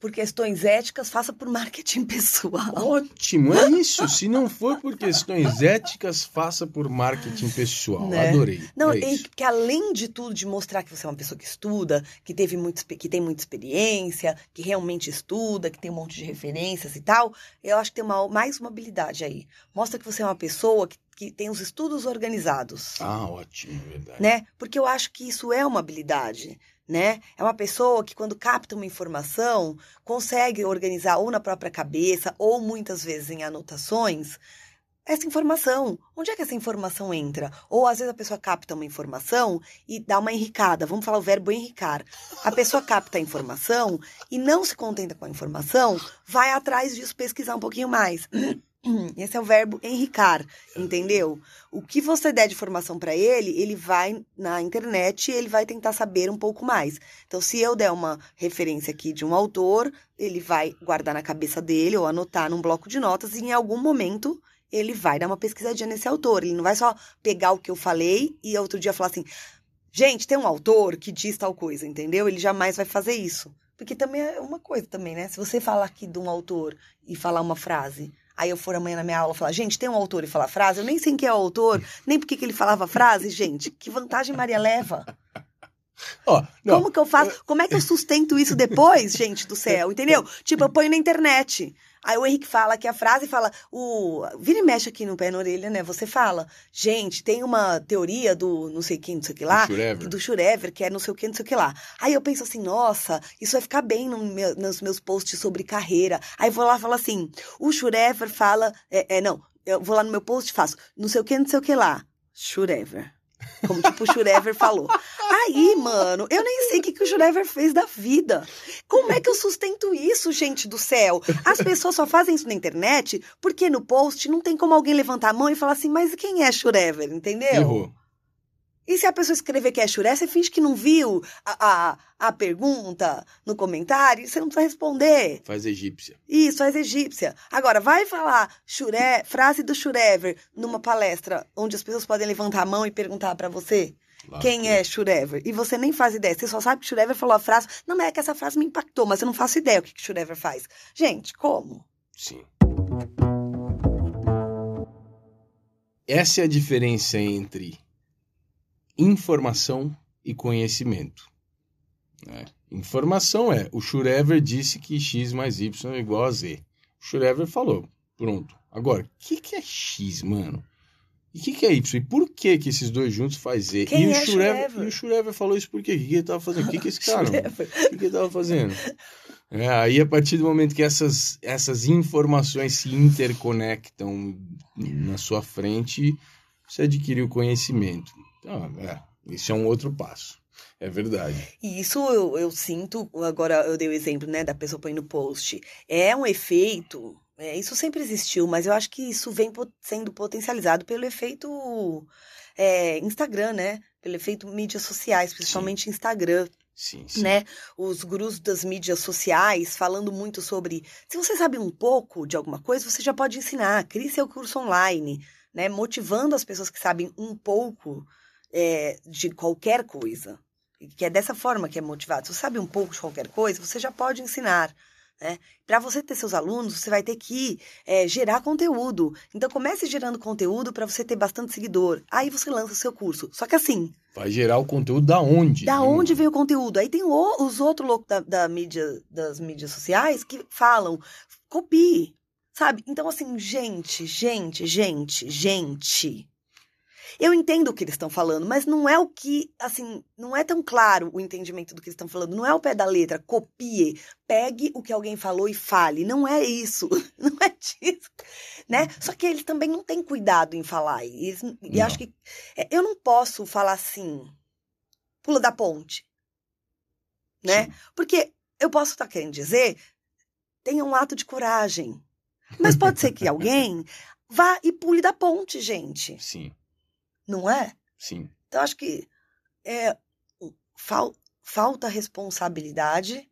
por questões éticas, faça por marketing pessoal. Ótimo, é isso. Se não for por questões éticas, faça por marketing pessoal. Né? Adorei. Não, é isso. Porque além de tudo, de mostrar que você é uma pessoa que estuda, que, teve muito, que tem muita experiência, que realmente estuda, que tem um monte de referências e tal, eu acho que tem uma, mais uma habilidade aí. Mostra que você é uma pessoa que, que tem os estudos organizados. Ah, ótimo, verdade. Né? Porque eu acho que isso é uma habilidade. né? É uma pessoa que, quando capta uma informação, consegue organizar ou na própria cabeça ou muitas vezes em anotações essa informação. Onde é que essa informação entra? Ou às vezes a pessoa capta uma informação e dá uma enricada. Vamos falar o verbo enricar. A pessoa capta a informação e não se contenta com a informação, vai atrás disso pesquisar um pouquinho mais. Esse é o verbo enricar, entendeu? O que você der de informação para ele, ele vai na internet e ele vai tentar saber um pouco mais. Então, se eu der uma referência aqui de um autor, ele vai guardar na cabeça dele ou anotar num bloco de notas e em algum momento ele vai dar uma pesquisadinha nesse autor. Ele não vai só pegar o que eu falei e outro dia falar assim, gente, tem um autor que diz tal coisa, entendeu? Ele jamais vai fazer isso. Porque também é uma coisa também, né? Se você falar aqui de um autor e falar uma frase, aí eu for amanhã na minha aula e falar, gente, tem um autor e falar frase? Eu nem sei quem é o autor, nem porque que ele falava frase, gente. Que vantagem Maria leva? Oh, não. Como que eu faço? Como é que eu sustento isso depois, gente do céu, entendeu? Tipo, eu ponho na internet. Aí o Henrique fala aqui a frase e fala, o... vira e mexe aqui no Pé na Orelha, né? Você fala, gente, tem uma teoria do não sei quem, não sei o que lá, do Schurever, que é não sei o que, não sei o que lá. Aí eu penso assim, nossa, isso vai ficar bem no meu, nos meus posts sobre carreira. Aí vou lá e falo assim, o Schurever fala, é, é, não, eu vou lá no meu post e faço, não sei o que, não sei o que lá, Schurever. Como tipo o Schurever falou. Aí, mano, eu nem sei o que, que o Schurever fez da vida. Como é que eu sustento isso, gente do céu? As pessoas só fazem isso na internet porque no post não tem como alguém levantar a mão e falar assim, mas quem é Schurever, entendeu? Errou. E se a pessoa escrever que é Schurever, você finge que não viu a, a, a pergunta no comentário, você não precisa responder. Faz egípcia. Isso, faz egípcia. Agora, vai falar Schurever, frase do Schurever numa palestra onde as pessoas podem levantar a mão e perguntar pra você claro quem que... é Schurever. E você nem faz ideia. Você só sabe que Schurever falou a frase. Não, é que essa frase me impactou, mas eu não faço ideia o que, que Schurever faz. Gente, como? Sim. Essa é a diferença entre informação e conhecimento. Né? Informação é, o Schurever disse que X mais Y é igual a Z. O Schurever falou, pronto. Agora, o que, que é X, mano? E o que, que é Y? E por que que esses dois juntos faz Z? Quem e, o é Schurever, Schurever? E o Schurever falou isso por quê? O que, que ele tava fazendo? O que que esse cara? O que, que ele tava fazendo? É, aí, a partir do momento que essas, essas informações se interconectam na sua frente, você adquire o conhecimento. Ah, é. Isso é um outro passo, é verdade. E isso eu, eu sinto, agora eu dei o exemplo, né, da pessoa põe no post, é um efeito, é, isso sempre existiu, mas eu acho que isso vem pot- sendo potencializado pelo efeito é, Instagram, né, pelo efeito mídias sociais, principalmente sim. Instagram. Sim, sim. Né? Os gurus das mídias sociais falando muito sobre, se você sabe um pouco de alguma coisa, você já pode ensinar, crie seu curso online, né, motivando as pessoas que sabem um pouco É, de qualquer coisa, que é dessa forma que é motivado. Se você sabe um pouco de qualquer coisa, você já pode ensinar, né? Para você ter seus alunos, você vai ter que é, gerar conteúdo. Então, comece gerando conteúdo para você ter bastante seguidor. Aí você lança o seu curso. Só que assim... Vai gerar o conteúdo da onde? Da né? onde vem o conteúdo. Aí tem o, os outros loucos da, da mídia, das mídias sociais que falam, copie, sabe? Então, assim, gente, gente, gente, gente... Eu entendo o que eles estão falando, mas não é o que, assim, não é tão claro o entendimento do que eles estão falando. Não é o pé da letra, copie, pegue o que alguém falou e fale. Não é isso, não é disso, né? Só que eles também não têm cuidado em falar. E, e acho que eu não posso falar assim, pula da ponte, né? Sim. Porque eu posso estar tá querendo dizer, tenha um ato de coragem. Mas pode ser que alguém vá e pule da ponte, gente. Sim. Não é? Sim. Então, acho que é, fal, falta responsabilidade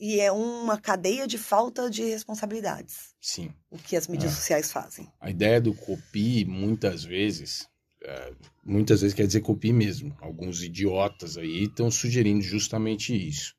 e é uma cadeia de falta de responsabilidades. Sim. O que as mídias é. sociais fazem. A ideia do copie, muitas vezes, é, muitas vezes quer dizer copie mesmo. Alguns idiotas aí estão sugerindo justamente isso.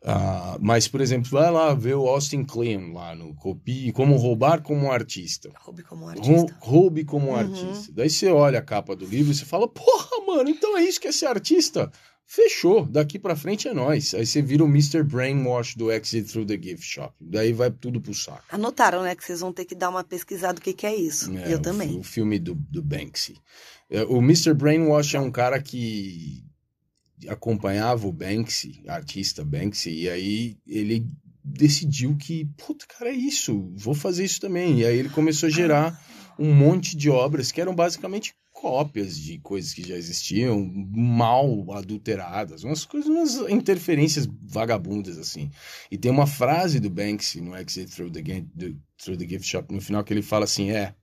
Uh, mas, por exemplo, vai lá ver o Austin Kleon lá no Copie, como roubar como artista. Roube como artista. Roube como uhum. artista. Daí você olha a capa do livro e você fala, porra, mano, então é isso que é ser artista? Fechou, daqui pra frente é nóis. Aí você vira o mister Brainwash do Exit Through the Gift Shop. Daí vai tudo pro saco. Anotaram, né, que vocês vão ter que dar uma pesquisada do que que é isso. É, Eu o também. F- o filme do, do Banksy. O mister Brainwash é um cara que... acompanhava o Banksy, artista Banksy, e aí ele decidiu que, puta, cara, é isso, vou fazer isso também. E aí ele começou a gerar um monte de obras que eram basicamente cópias de coisas que já existiam, mal adulteradas, umas coisas, umas interferências vagabundas, assim. E tem uma frase do Banksy no Exit Through the, Through the Gift Shop, no final, que ele fala assim, é,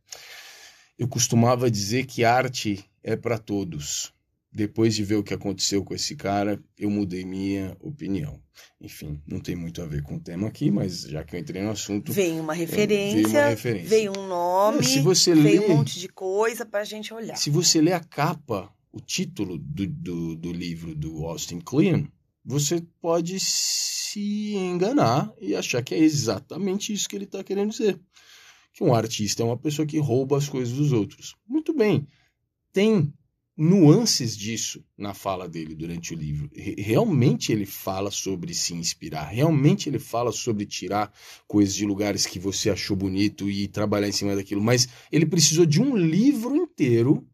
eu costumava dizer que arte é para todos. Depois de ver o que aconteceu com esse cara, eu mudei minha opinião. Enfim, não tem muito a ver com o tema aqui, mas já que eu entrei no assunto... Veio uma referência, veio, uma referência. veio um nome, é, se você veio lê, um monte de coisa para a gente olhar. Se você ler a capa, o título do, do, do livro do Austin Kleon, você pode se enganar e achar que é exatamente isso que ele está querendo dizer. Que um artista é uma pessoa que rouba as coisas dos outros. Muito bem, tem... nuances disso na fala dele durante o livro. Realmente ele fala sobre se inspirar, realmente ele fala sobre tirar coisas de lugares que você achou bonito e trabalhar em cima daquilo, mas ele precisou de um livro inteiro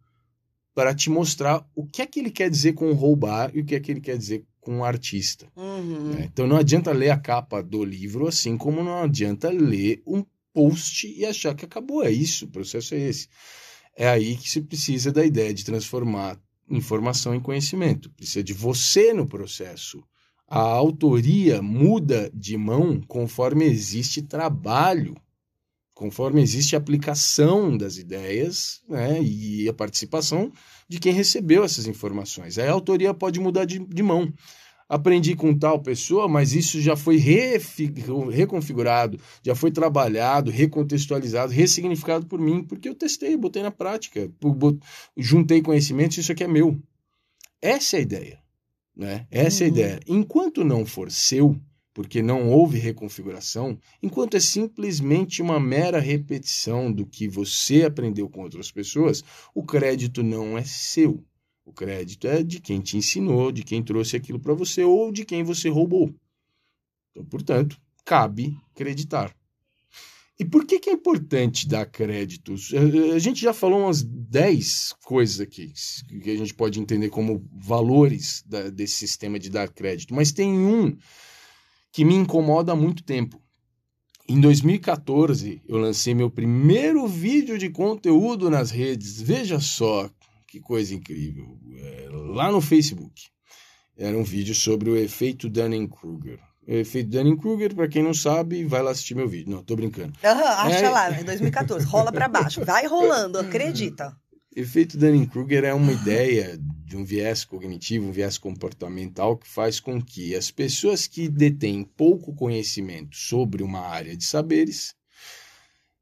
para te mostrar o que é que ele quer dizer com roubar e o que é que ele quer dizer com artista. Uhum. É, então não adianta ler a capa do livro, assim como não adianta ler um post e achar que acabou, é isso, o processo é esse. É aí que se precisa da ideia de transformar informação em conhecimento. Precisa de você no processo. A autoria muda de mão conforme existe trabalho, conforme existe a aplicação das ideias, né, e a participação de quem recebeu essas informações. Aí a autoria pode mudar de, de mão. Aprendi com tal pessoa, mas isso já foi reconfigurado, já foi trabalhado, recontextualizado, ressignificado por mim, porque eu testei, botei na prática, juntei conhecimentos, isso aqui é meu. Essa é a ideia, né? Essa é a ideia. Enquanto não for seu, porque não houve reconfiguração, enquanto é simplesmente uma mera repetição do que você aprendeu com outras pessoas, o crédito não é seu. O crédito é de quem te ensinou, de quem trouxe aquilo para você ou de quem você roubou. Então, portanto, cabe creditar. E por que que é importante dar créditos? A gente já falou umas dez coisas aqui que a gente pode entender como valores da, desse sistema de dar crédito, mas tem um que me incomoda há muito tempo. Em dois mil e quatorze, eu lancei meu primeiro vídeo de conteúdo nas redes. Veja só... que coisa incrível, é, lá no Facebook, era um vídeo sobre o efeito Dunning-Kruger. O efeito Dunning-Kruger, para quem não sabe, vai lá assistir meu vídeo. Não, tô brincando. Aham, acha é... lá, em dois mil e quatorze, rola para baixo, vai rolando, acredita. Efeito Dunning-Kruger é uma ideia de um viés cognitivo, um viés comportamental que faz com que as pessoas que detêm pouco conhecimento sobre uma área de saberes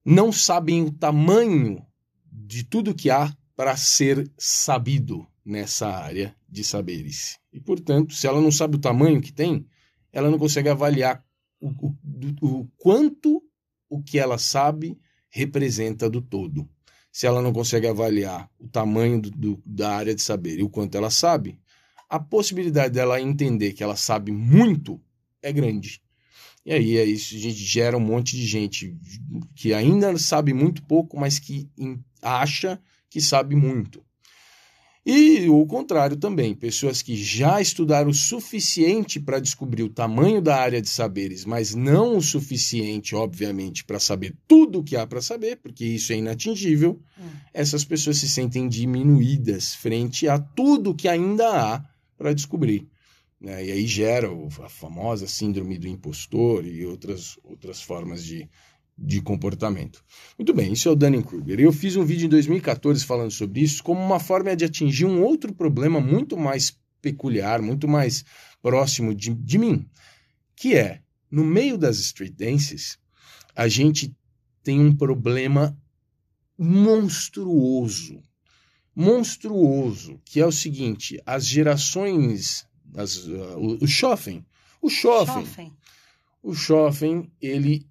não sabem o tamanho de tudo que há para ser sabido nessa área de saberes. E, portanto, se ela não sabe o tamanho que tem, ela não consegue avaliar o, o, o quanto o que ela sabe representa do todo. Se ela não consegue avaliar o tamanho do, do, da área de saber e o quanto ela sabe, a possibilidade dela entender que ela sabe muito é grande. E aí é isso, a gente gera um monte de gente que ainda sabe muito pouco, mas que in, acha... que sabe muito. E o contrário também, pessoas que já estudaram o suficiente para descobrir o tamanho da área de saberes, mas não o suficiente, obviamente, para saber tudo o que há para saber, porque isso é inatingível, hum. essas pessoas se sentem diminuídas frente a tudo que ainda há para descobrir. Né? E aí gera a famosa síndrome do impostor e outras, outras formas de... de comportamento. Muito bem, isso é o Dunning-Kruger. Eu fiz um vídeo em dois mil e quatorze falando sobre isso como uma forma de atingir um outro problema muito mais peculiar, muito mais próximo de, de mim, que é, no meio das street dances, a gente tem um problema monstruoso, monstruoso, que é o seguinte, as gerações, as, uh, o Schoffen, o Schoffen, Schoffen. o Schoffen, ele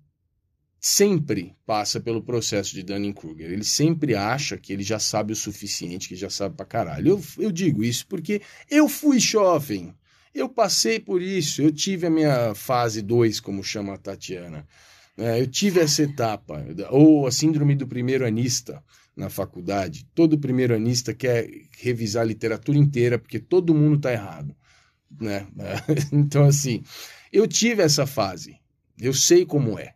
sempre passa pelo processo de Dunning-Kruger. Ele sempre acha que ele já sabe o suficiente, que já sabe pra caralho. Eu, eu digo isso porque eu fui jovem, eu passei por isso, eu tive a minha fase dois, como chama a Tatiana. É, eu tive essa etapa, ou a síndrome do primeiro anista na faculdade. Todo primeiro anista quer revisar a literatura inteira porque todo mundo tá errado. né? Então, assim, eu tive essa fase, eu sei como é.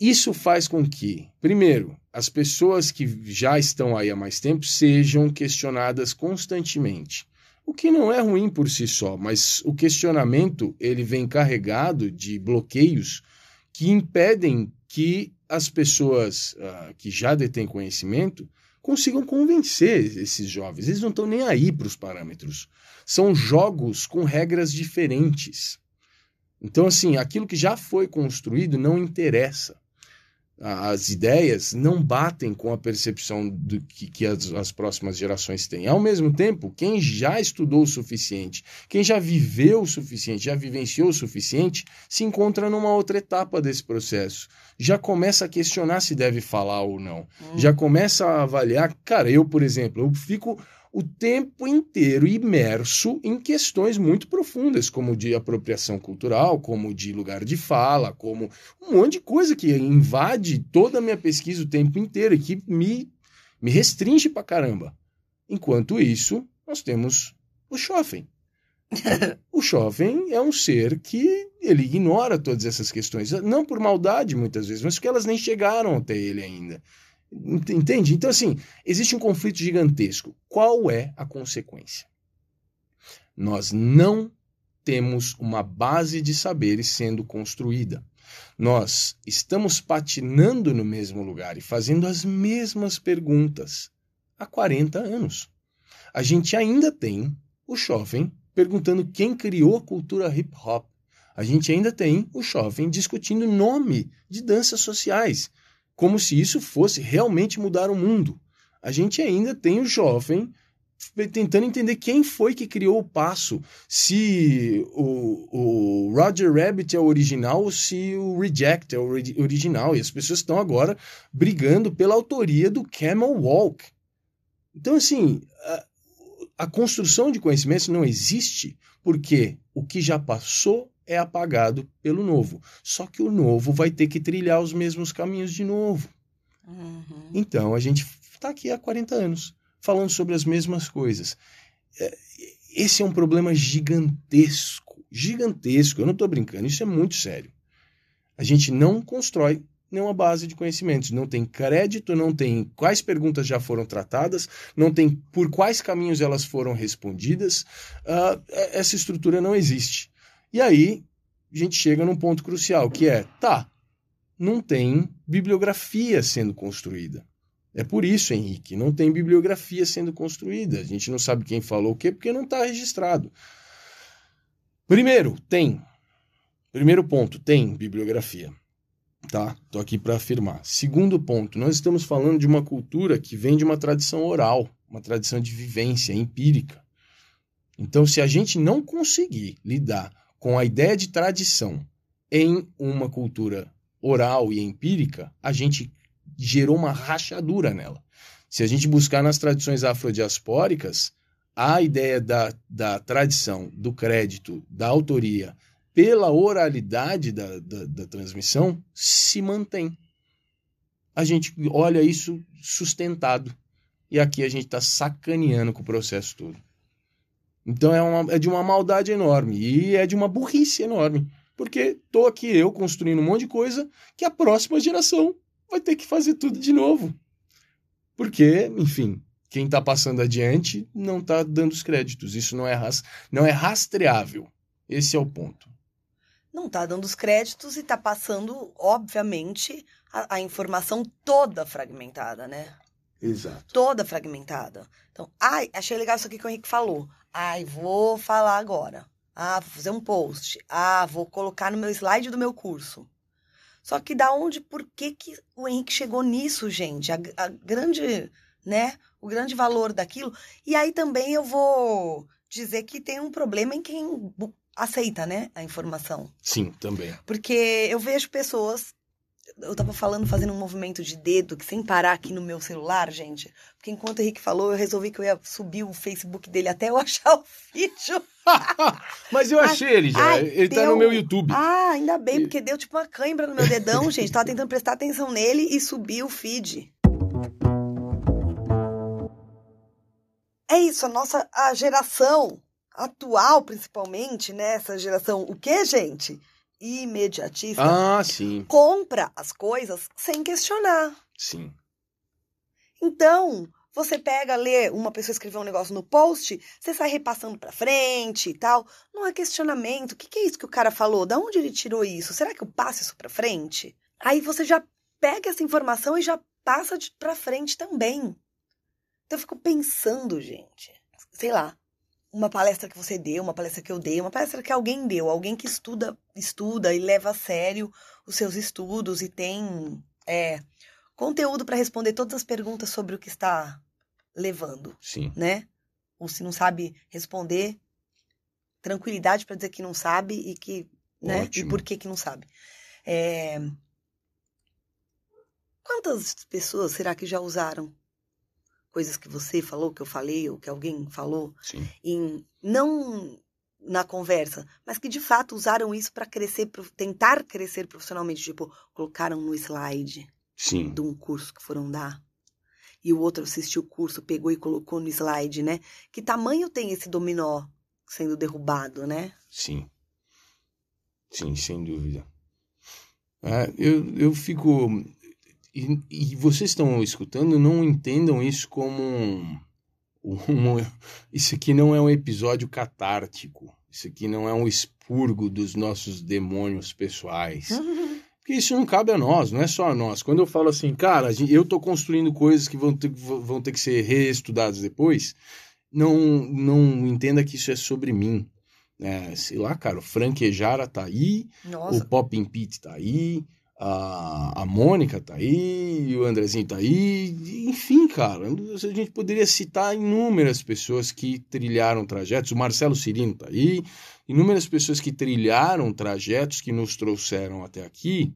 Isso faz com que, primeiro, as pessoas que já estão aí há mais tempo sejam questionadas constantemente. O que não é ruim por si só, mas o questionamento ele vem carregado de bloqueios que impedem que as pessoas uh, que já detêm conhecimento consigam convencer esses jovens. Eles não estão nem aí para os parâmetros. São jogos com regras diferentes. Então, assim, aquilo que já foi construído não interessa. As ideias não batem com a percepção do que, que as, as próximas gerações têm. Ao mesmo tempo, quem já estudou o suficiente, quem já viveu o suficiente, já vivenciou o suficiente, se encontra numa outra etapa desse processo. Já começa a questionar se deve falar ou não. Hum. Já começa a avaliar... Cara, eu, por exemplo, eu fico o tempo inteiro imerso em questões muito profundas, como de apropriação cultural, como de lugar de fala, como um monte de coisa que invade toda a minha pesquisa o tempo inteiro e que me, me restringe pra caramba. Enquanto isso, nós temos o jovem. O jovem é um ser que ele ignora todas essas questões, não por maldade muitas vezes, mas porque elas nem chegaram até ele ainda. Entende? Então, assim, existe um conflito gigantesco. Qual é a consequência? Nós não temos uma base de saberes sendo construída. Nós estamos patinando no mesmo lugar e fazendo as mesmas perguntas há quarenta anos. A gente ainda tem o jovem perguntando quem criou a cultura hip-hop. A gente ainda tem o jovem discutindo nome de danças sociais, como se isso fosse realmente mudar o mundo. A gente ainda tem o jovem tentando entender quem foi que criou o passo, se o, o Roger Rabbit é o original ou se o Reject é o original, e as pessoas estão agora brigando pela autoria do Camel Walk. Então, assim, a, a construção de conhecimentos não existe porque o que já passou é apagado pelo novo. Só que o novo vai ter que trilhar os mesmos caminhos de novo. Uhum. Então, a gente está aqui há quarenta anos, falando sobre as mesmas coisas. Esse é um problema gigantesco, gigantesco. Eu não estou brincando, isso é muito sério. A gente não constrói nenhuma base de conhecimentos, não tem crédito, não tem quais perguntas já foram tratadas, não tem por quais caminhos elas foram respondidas. Uh, essa estrutura não existe. E aí, a gente chega num ponto crucial, que é, tá, não tem bibliografia sendo construída. É por isso, Henrique, não tem bibliografia sendo construída. A gente não sabe quem falou o quê, porque não está registrado. Primeiro, tem. Primeiro ponto, tem bibliografia. Tá? Estou aqui para afirmar. Segundo ponto, nós estamos falando de uma cultura que vem de uma tradição oral, uma tradição de vivência empírica. Então, se a gente não conseguir lidar com a ideia de tradição em uma cultura oral e empírica, a gente gerou uma rachadura nela. Se a gente buscar nas tradições afrodiaspóricas, a ideia da, da tradição, do crédito, da autoria, pela oralidade da, da, da transmissão, se mantém. A gente olha isso sustentado. E aqui a gente está sacaneando com o processo todo. Então é, uma, é de uma maldade enorme e é de uma burrice enorme, porque estou aqui eu construindo um monte de coisa que a próxima geração vai ter que fazer tudo de novo. Porque, enfim, quem está passando adiante não está dando os créditos, isso não é, ras, não é rastreável, esse é o ponto. Não está dando os créditos e está passando, obviamente, a, a informação toda fragmentada, né? Exato. Toda fragmentada. Então, ai, achei legal isso aqui que o Henrique falou. Ai, vou falar agora. Ah, vou fazer um post. Ah, vou colocar no meu slide do meu curso. Só que da onde, por que que o Henrique chegou nisso, gente? A, a grande, né? O grande valor daquilo. E aí também eu vou dizer que tem um problema em quem aceita, né? A informação. Sim, também. Porque eu vejo pessoas... Eu tava falando, fazendo um movimento de dedo que sem parar aqui no meu celular, gente. Porque enquanto o Henrique falou, eu resolvi que eu ia subir o Facebook dele até eu achar o vídeo. Mas eu achei ai, ele já. Ai, ele deu... tá no meu YouTube. Ah, ainda bem, porque deu tipo uma cãibra no meu dedão, gente. Tava tentando prestar atenção nele e subi o feed. É isso, a nossa a geração atual, principalmente, né? Essa geração, o que, gente? Imediatista. Ah, sim. Compra as coisas sem questionar. Sim. Então, você pega, lê, uma pessoa escreveu um negócio no post, você sai repassando pra frente e tal. Não há questionamento. O que, que é isso que o cara falou? Da onde ele tirou isso? Será que eu passo isso pra frente? Aí você já pega essa informação e já passa de, pra frente também. Então, eu fico pensando, gente, sei lá, uma palestra que você deu, uma palestra que eu dei, uma palestra que alguém deu, alguém que estuda, estuda e leva a sério os seus estudos e tem é, conteúdo para responder todas as perguntas sobre o que está levando. Sim. Né? Ou se não sabe responder, tranquilidade para dizer que não sabe e que, né? E por que que não sabe. É... Quantas pessoas será que já usaram coisas que você falou, que eu falei, ou que alguém falou, em, não na conversa, mas que de fato usaram isso para crescer, pra tentar crescer profissionalmente, tipo, colocaram no slide. Sim. De um curso que foram dar, e o outro assistiu o curso, pegou e colocou no slide, né? Que tamanho tem esse dominó sendo derrubado, né? Sim, sim, sem dúvida. Ah, eu, eu fico... E, e vocês estão escutando, não entendam isso como um, um, um... Isso aqui não é um episódio catártico. Isso aqui não é um expurgo dos nossos demônios pessoais. Porque isso não cabe a nós, não é só a nós. Quando eu falo assim, cara, eu tô construindo coisas que vão ter, vão ter que ser reestudadas depois, não, não entenda que isso é sobre mim. É, sei lá, cara, o Frank Ejara tá aí, Nossa. O Popin Pit tá aí... A, a Mônica tá aí, o Andrezinho tá aí, enfim, cara, a gente poderia citar inúmeras pessoas que trilharam trajetos, o Marcelo Cirino tá aí, inúmeras pessoas que trilharam trajetos que nos trouxeram até aqui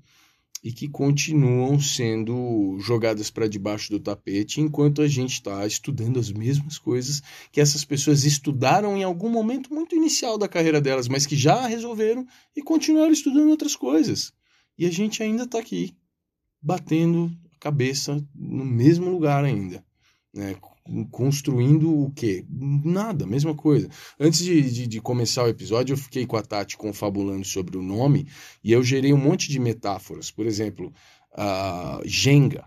e que continuam sendo jogadas para debaixo do tapete enquanto a gente está estudando as mesmas coisas que essas pessoas estudaram em algum momento muito inicial da carreira delas, mas que já resolveram e continuaram estudando outras coisas. E a gente ainda está aqui, batendo a cabeça no mesmo lugar ainda, né? Construindo o quê? Nada, mesma coisa. Antes de, de, de começar o episódio, eu fiquei com a Tati confabulando sobre o nome, e eu gerei um monte de metáforas. Por exemplo, uh, Jenga.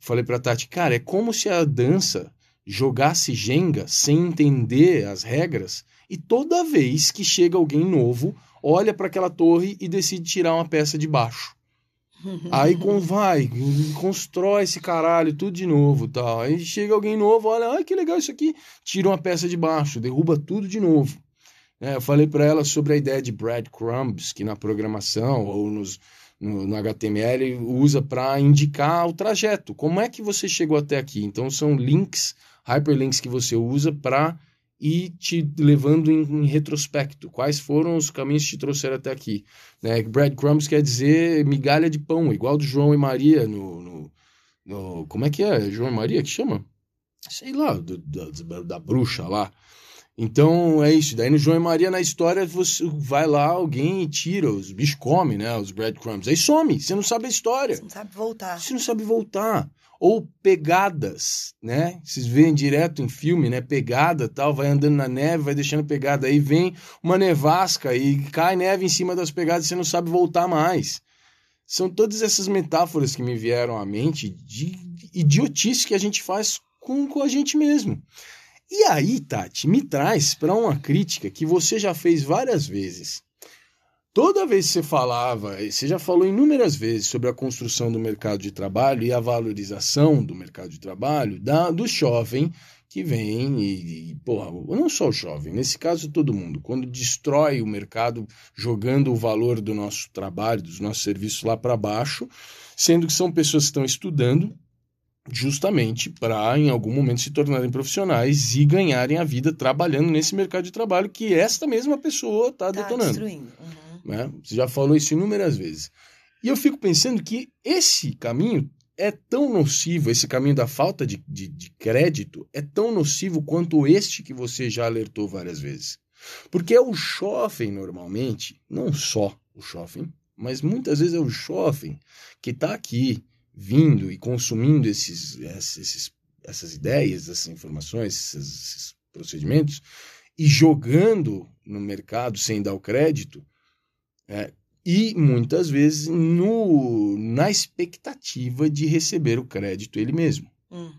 Falei para a Tati, cara, é como se a dança jogasse Jenga sem entender as regras, e toda vez que chega alguém novo... olha para aquela torre e decide tirar uma peça de baixo. Aí como vai, constrói esse caralho, tudo de novo, tal. Aí chega alguém novo, olha, ai, que legal isso aqui, tira uma peça de baixo, derruba tudo de novo. É, eu falei para ela sobre a ideia de breadcrumbs, que na programação ou nos, no, no H T M L usa para indicar o trajeto. Como é que você chegou até aqui? Então são links, hyperlinks que você usa para... e te levando em, em retrospecto. Quais foram os caminhos que te trouxeram até aqui? Né? Breadcrumbs quer dizer migalha de pão, igual do João e Maria no... no, no como é que é? João e Maria que chama? Sei lá, do, do, da bruxa lá. Então, é isso. Daí no João e Maria, na história, você vai lá, alguém e tira, os bichos comem, né? Os breadcrumbs. Aí some, você não sabe a história. Você não sabe voltar. Você não sabe voltar. Ou pegadas, né? Vocês veem direto em filme, né? Pegada, tal, vai andando na neve, vai deixando pegada. Aí vem uma nevasca e cai neve em cima das pegadas e você não sabe voltar mais. São todas essas metáforas que me vieram à mente de idiotice que a gente faz com, com a gente mesmo. E aí, Tati, me traz para uma crítica que você já fez várias vezes. Toda vez que você falava, você já falou inúmeras vezes sobre a construção do mercado de trabalho e a valorização do mercado de trabalho da, do jovem que vem e, e, porra, não só o jovem, nesse caso todo mundo, quando destrói o mercado jogando o valor do nosso trabalho, dos nossos serviços lá para baixo, sendo que são pessoas que estão estudando, justamente para, em algum momento, se tornarem profissionais e ganharem a vida trabalhando nesse mercado de trabalho que esta mesma pessoa está tá detonando. Destruindo. Uhum. Né? Você já falou isso inúmeras vezes. E eu fico pensando que esse caminho é tão nocivo, esse caminho da falta de, de, de crédito é tão nocivo quanto este que você já alertou várias vezes. Porque é o jovem, normalmente, não só o jovem, mas muitas vezes é o jovem que está aqui, vindo e consumindo esses, esses, essas ideias, essas informações, esses, esses procedimentos, e jogando no mercado sem dar o crédito, é, e muitas vezes no, na expectativa de receber o crédito ele mesmo. Hum.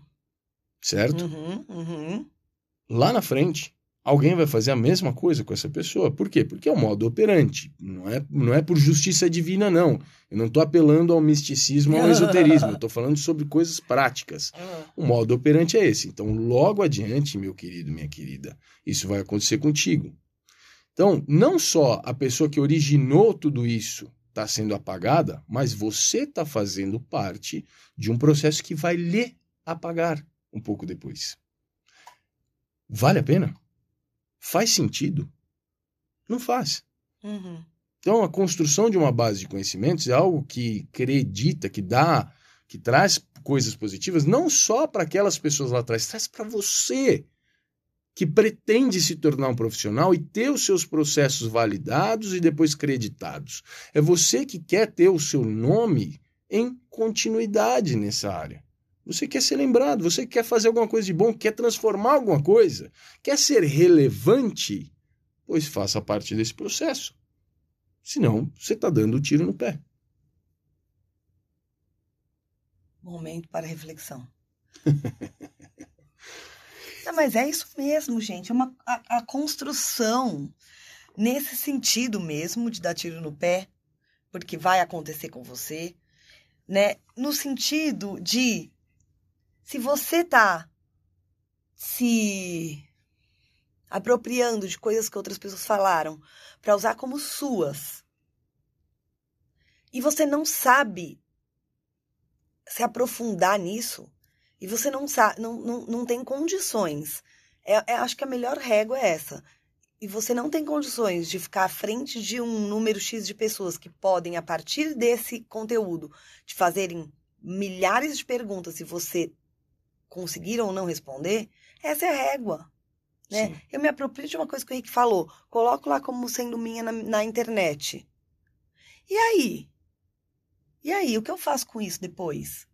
Certo? Uhum, uhum. Lá na frente, alguém vai fazer a mesma coisa com essa pessoa. Por quê? Porque é o modo operante. Não é, não é por justiça divina, não. Eu não estou apelando ao misticismo, ao esoterismo. Eu estou falando sobre coisas práticas. O modo operante é esse. Então, logo adiante, meu querido, minha querida, isso vai acontecer contigo. Então, não só a pessoa que originou tudo isso está sendo apagada, mas você está fazendo parte de um processo que vai lhe apagar um pouco depois. Vale a pena? Faz sentido? Não faz. Uhum. Então, a construção de uma base de conhecimentos é algo que acredita, que dá, que traz coisas positivas, não só para aquelas pessoas lá atrás, traz para você, que pretende se tornar um profissional e ter os seus processos validados e depois creditados. É você que quer ter o seu nome em continuidade nessa área. Você quer ser lembrado, você quer fazer alguma coisa de bom, quer transformar alguma coisa, quer ser relevante, pois faça parte desse processo. Senão, você está dando um tiro no pé. Momento para reflexão. Não, mas é isso mesmo, gente. É uma, a, a construção, nesse sentido mesmo, de dar tiro no pé, porque vai acontecer com você, né? No sentido de... Se você tá se apropriando de coisas que outras pessoas falaram para usar como suas e você não sabe se aprofundar nisso e você não sabe, não, não, não tem condições, é, é, acho que a melhor régua é essa, e você não tem condições de ficar à frente de um número X de pessoas que podem, a partir desse conteúdo, te fazerem milhares de perguntas se você... conseguiram ou não responder, essa é a régua, né? Sim. Eu me aproprio de uma coisa que o Henrique falou, coloco lá como sendo minha na, na internet. E aí? E aí, o que eu faço com isso depois?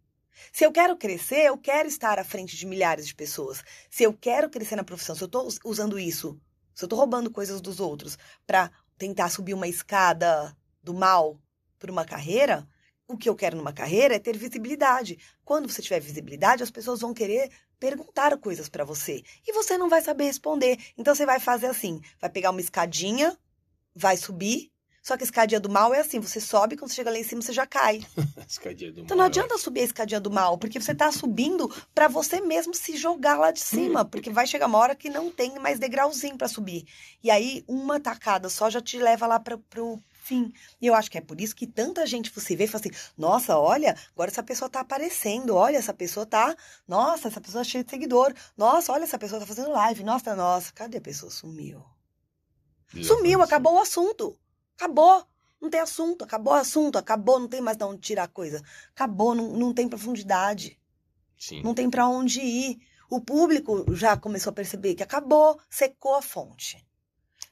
Se eu quero crescer, eu quero estar à frente de milhares de pessoas. Se eu quero crescer na profissão, se eu estou usando isso, se eu estou roubando coisas dos outros para tentar subir uma escada do mal para uma carreira... O que eu quero numa carreira é ter visibilidade. Quando você tiver visibilidade, as pessoas vão querer perguntar coisas para você. E você não vai saber responder. Então, você vai fazer assim. Vai pegar uma escadinha, vai subir. Só que a escadinha do mal é assim. Você sobe, quando você chega lá em cima, você já cai. Escadinha do mal. Então, não adianta subir a escadinha do mal. Porque você tá subindo para você mesmo se jogar lá de cima. Porque vai chegar uma hora que não tem mais degrauzinho para subir. E aí, uma tacada só já te leva lá para pro... Sim, e eu acho que é por isso que tanta gente você vê e fala assim, nossa, olha, agora essa pessoa tá aparecendo, olha, essa pessoa tá, nossa, essa pessoa é cheia de seguidor, nossa, olha, essa pessoa tá fazendo live, nossa, nossa, cadê a pessoa? Sumiu. Sumiu, acabou o assunto, acabou, não tem assunto, acabou o assunto, acabou, não tem mais de onde tirar a coisa, acabou, não, não tem profundidade, sim, não tem pra onde ir, o público já começou a perceber que acabou, secou a fonte.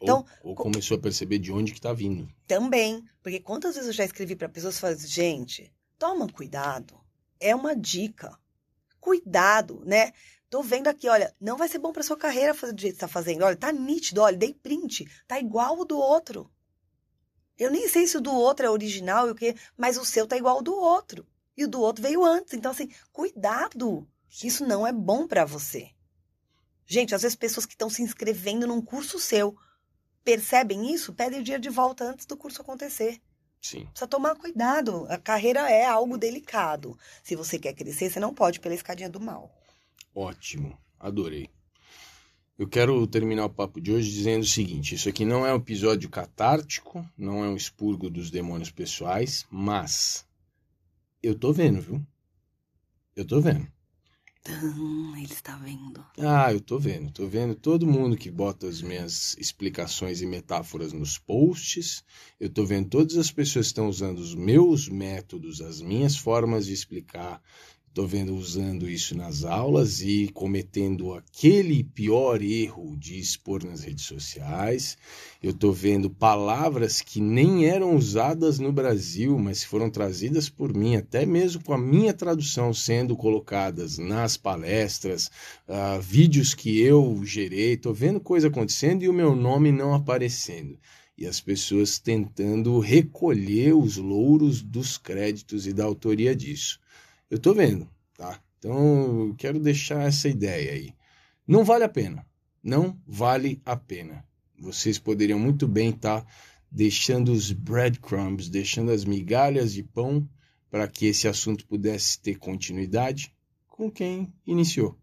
Então, ou, ou começou a perceber de onde que tá vindo. Também, porque quantas vezes eu já escrevi para pessoas e falei, gente, toma cuidado, é uma dica, cuidado, né? Tô vendo aqui, olha, não vai ser bom para sua carreira fazer do jeito que tá fazendo, olha, tá nítido, olha, dei print, tá igual o do outro. Eu nem sei se o do outro é original e o quê, mas o seu tá igual ao do outro, e o do outro veio antes, então assim, cuidado, isso não é bom para você. Gente, às vezes pessoas que estão se inscrevendo num curso seu, percebem isso, pedem o dinheiro de volta antes do curso acontecer. Sim. Precisa tomar cuidado. A carreira é algo delicado. Se você quer crescer, você não pode pela escadinha do mal. Ótimo. Adorei. Eu quero terminar o papo de hoje dizendo o seguinte. Isso aqui não é um episódio catártico, não é um expurgo dos demônios pessoais, mas eu tô vendo, viu? Eu tô vendo. Hum, ele está vendo. Ah, eu tô vendo, tô vendo todo mundo que bota as minhas explicações e metáforas nos posts. Eu tô vendo todas as pessoas que estão usando os meus métodos, as minhas formas de explicar. Estou vendo usando isso nas aulas e cometendo aquele pior erro de expor nas redes sociais. Eu estou vendo palavras que nem eram usadas no Brasil, mas foram trazidas por mim, até mesmo com a minha tradução, sendo colocadas nas palestras, uh, vídeos que eu gerei. Estou vendo coisa acontecendo e o meu nome não aparecendo. E as pessoas tentando recolher os louros dos créditos e da autoria disso. Eu tô vendo, tá? Então, eu quero deixar essa ideia aí. Não vale a pena. Não vale a pena. Vocês poderiam muito bem estar deixando os breadcrumbs, deixando as migalhas de pão para que esse assunto pudesse ter continuidade com quem iniciou.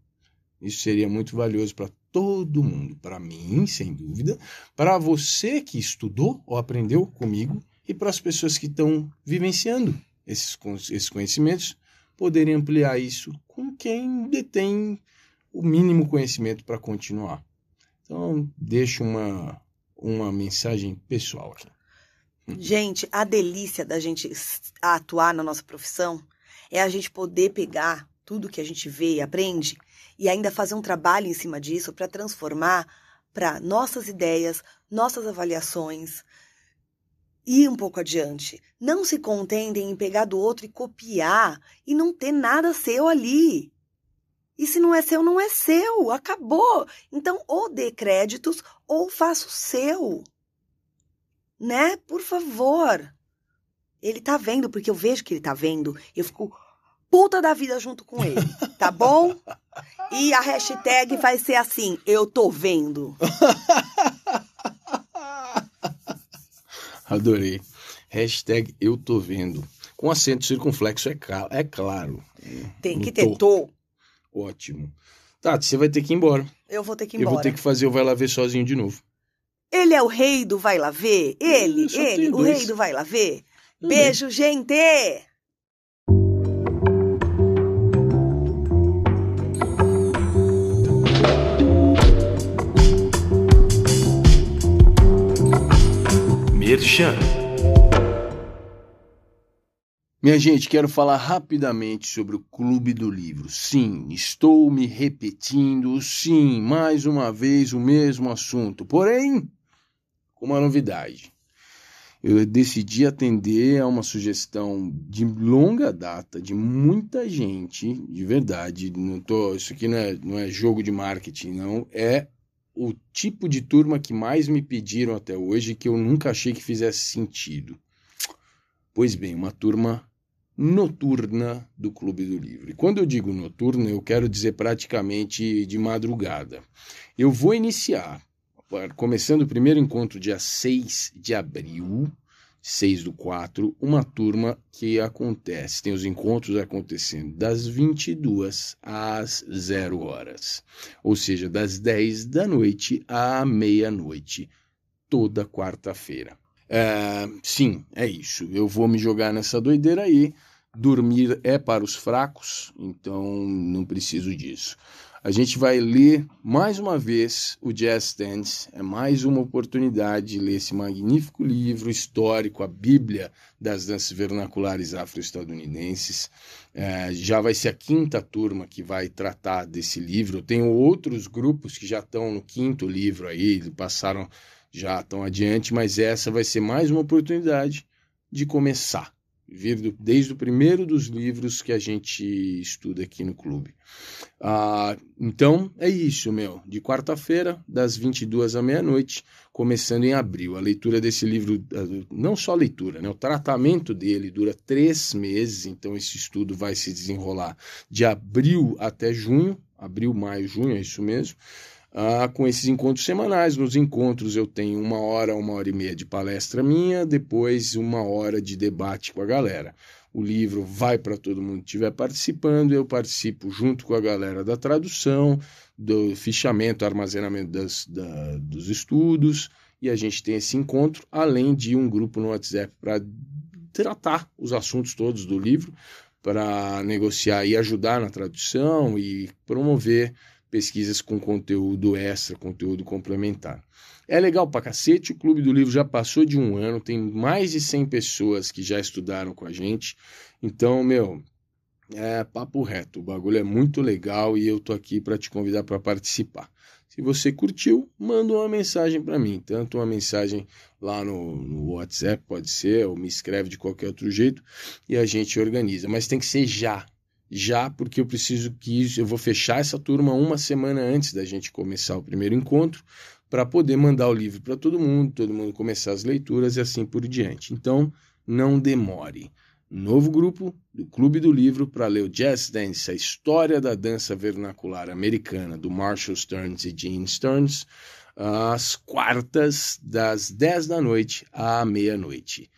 Isso seria muito valioso para todo mundo, para mim, sem dúvida, para você que estudou ou aprendeu comigo e para as pessoas que estão vivenciando esses, esses conhecimentos, poderem ampliar isso com quem detém o mínimo conhecimento para continuar. Então, deixo uma, uma mensagem pessoal aqui. Gente, a delícia da gente atuar na nossa profissão é a gente poder pegar tudo que a gente vê e aprende e ainda fazer um trabalho em cima disso para transformar para nossas ideias, nossas avaliações, ir um pouco adiante. Não se contendem em pegar do outro e copiar e não ter nada seu ali. E se não é seu, não é seu. Acabou. Então, ou dê créditos ou faça o seu. Né? Por favor. Ele tá vendo, porque eu vejo que ele tá vendo. Eu fico puta da vida junto com ele, tá bom? E a hashtag vai ser assim, eu tô vendo. Adorei. Hashtag eu tô vendo. Com acento circunflexo é, é claro. Tem que ter tô. Ótimo. Tati, você vai ter que ir embora. Eu vou ter que ir embora. Eu vou ter que fazer o Vai Lá Ver sozinho de novo. Ele é o rei do Vai Lá Ver. Ele, ele, o dois. Rei do Vai Lá Ver. Hum. Beijo, gente! Merchan. Minha gente, quero falar rapidamente sobre o Clube do Livro. Sim, estou me repetindo, sim, mais uma vez o mesmo assunto, porém, com uma novidade. Eu decidi atender a uma sugestão de longa data, de muita gente, de verdade, não tô, isso aqui não é, não é jogo de marketing, não, é o tipo de turma que mais me pediram até hoje, que eu nunca achei que fizesse sentido. Pois bem, uma turma noturna do Clube do Livro. E quando eu digo noturna, eu quero dizer praticamente de madrugada. Eu vou iniciar, começando o primeiro encontro dia seis de abril, seis do quatro, uma turma que acontece, tem os encontros acontecendo das vinte e duas às zero horas, ou seja, das dez da noite à meia-noite, toda quarta-feira. É, sim, é isso, eu vou me jogar nessa doideira aí, dormir é para os fracos, então não preciso disso. A gente vai ler mais uma vez o Jazz Dance, é mais uma oportunidade de ler esse magnífico livro histórico, a Bíblia das danças vernaculares afro-estadunidenses. É, já vai ser a quinta turma que vai tratar desse livro. Eu tenho outros grupos que já estão no quinto livro aí, passaram, já estão adiante, mas essa vai ser mais uma oportunidade de começar, vir do, desde o primeiro dos livros que a gente estuda aqui no clube. Ah, então, é isso, meu. De quarta-feira, das vinte e duas à meia-noite, começando em abril. A leitura desse livro, não só a leitura, né? O tratamento dele dura três meses, então esse estudo vai se desenrolar de abril até junho, abril, maio, junho, é isso mesmo. Ah, com esses encontros semanais, nos encontros eu tenho uma hora, uma hora e meia de palestra minha, depois uma hora de debate com a galera. O livro vai para todo mundo que estiver participando, eu participo junto com a galera da tradução, do fichamento, armazenamento das, da, dos estudos, e a gente tem esse encontro, além de um grupo no WhatsApp para tratar os assuntos todos do livro, para negociar e ajudar na tradução e promover pesquisas com conteúdo extra, conteúdo complementar. É legal pra cacete, o Clube do Livro já passou de um ano, tem mais de cem pessoas que já estudaram com a gente, então, meu, É papo reto, o bagulho é muito legal e eu tô aqui para te convidar para participar. Se você curtiu, manda uma mensagem para mim, tanto uma mensagem lá no, no WhatsApp, pode ser, ou me escreve de qualquer outro jeito e a gente organiza, mas tem que ser já. Já, porque eu preciso que isso, eu vou fechar essa turma uma semana antes da gente começar o primeiro encontro, para poder mandar o livro para todo mundo, todo mundo começar as leituras e assim por diante. Então, não demore. Novo grupo do Clube do Livro para ler o Jazz Dance, a história da dança vernacular americana, do Marshall Stearns e Gene Stearns, às quartas, das dez da noite à meia-noite.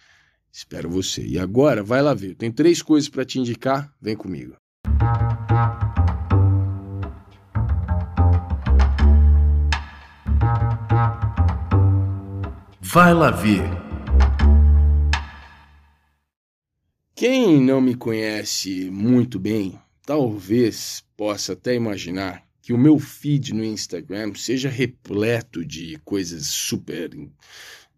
Espero você. E agora, vai lá ver. Eu tenho três coisas para te indicar. Vem comigo. Vai lá ver. Quem não me conhece muito bem, talvez possa até imaginar que o meu feed no Instagram seja repleto de coisas super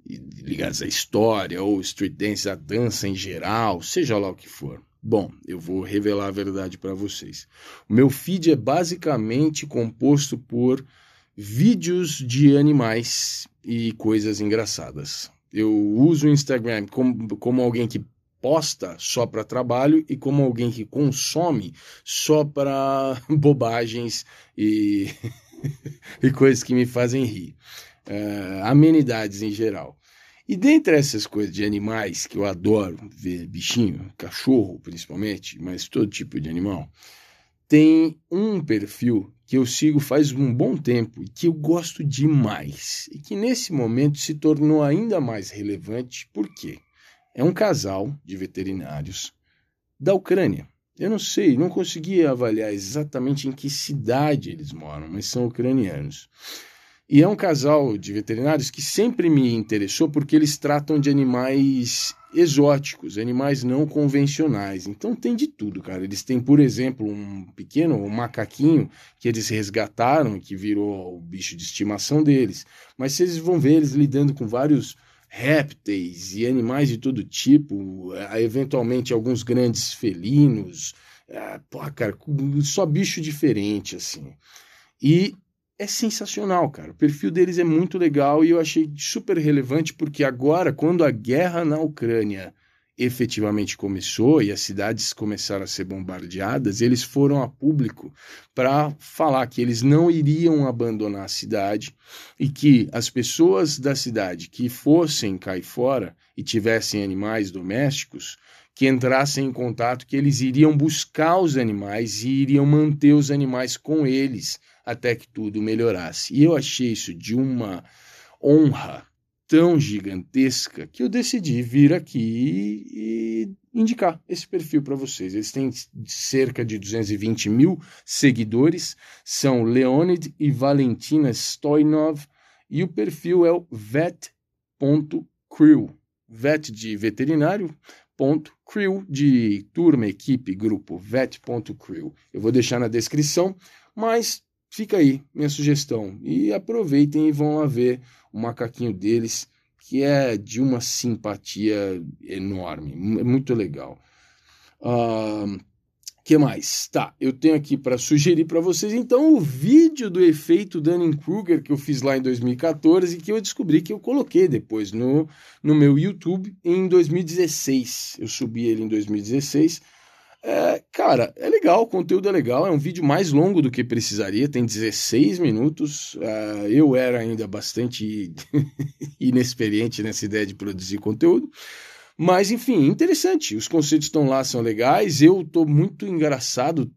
ligadas à história ou street dance, à dança em geral, seja lá o que for. Bom, eu vou revelar a verdade para vocês. O meu feed é basicamente composto por vídeos de animais e coisas engraçadas. Eu uso o Instagram como, como alguém que posta só para trabalho e como alguém que consome só para bobagens e, e coisas que me fazem rir. Uh, amenidades em geral. E dentre essas coisas de animais que eu adoro ver, bichinho, cachorro principalmente, mas todo tipo de animal, tem um perfil que eu sigo faz um bom tempo e que eu gosto demais e que nesse momento se tornou ainda mais relevante porque é um casal de veterinários da Ucrânia. Eu não sei, não consegui avaliar exatamente em que cidade eles moram, mas são ucranianos. E é um casal de veterinários que sempre me interessou porque eles tratam de animais exóticos, animais não convencionais. Então tem de tudo, cara. Eles têm, por exemplo, um pequeno um macaquinho que eles resgataram, que virou o bicho de estimação deles. Mas vocês vão ver eles lidando com vários répteis e animais de todo tipo, eventualmente alguns grandes felinos. Ah, pô, cara, só bicho diferente, assim. E é sensacional, cara. O perfil deles é muito legal e eu achei super relevante porque agora, quando a guerra na Ucrânia efetivamente começou e as cidades começaram a ser bombardeadas, eles foram a público para falar que eles não iriam abandonar a cidade e que as pessoas da cidade que fossem cair fora e tivessem animais domésticos, que entrassem em contato, que eles iriam buscar os animais e iriam manter os animais com eles até que tudo melhorasse. E eu achei isso de uma honra tão gigantesca que eu decidi vir aqui e indicar esse perfil para vocês. Eles têm cerca de duzentos e vinte mil seguidores, são Leonid e Valentina Stoinov, e o perfil é o vet ponto crew, vet de veterinário, ponto, crew de turma, equipe, grupo, vet ponto crew. Eu vou deixar na descrição, mas fica aí minha sugestão e aproveitem e vão lá ver o macaquinho deles, que é de uma simpatia enorme, é muito legal. Uh, que mais? Tá, eu tenho aqui para sugerir para vocês, então, o vídeo do efeito Dunning-Kruger que eu fiz lá em dois mil e quatorze e que eu descobri que eu coloquei depois no, no meu YouTube em dois mil e dezesseis. Eu subi ele em dois mil e dezesseis. É, cara, é legal, o conteúdo é legal, é um vídeo mais longo do que precisaria, tem dezesseis minutos, uh, eu era ainda bastante inexperiente nessa ideia de produzir conteúdo, mas enfim, interessante, os conceitos estão lá, são legais, eu tô muito engraçado,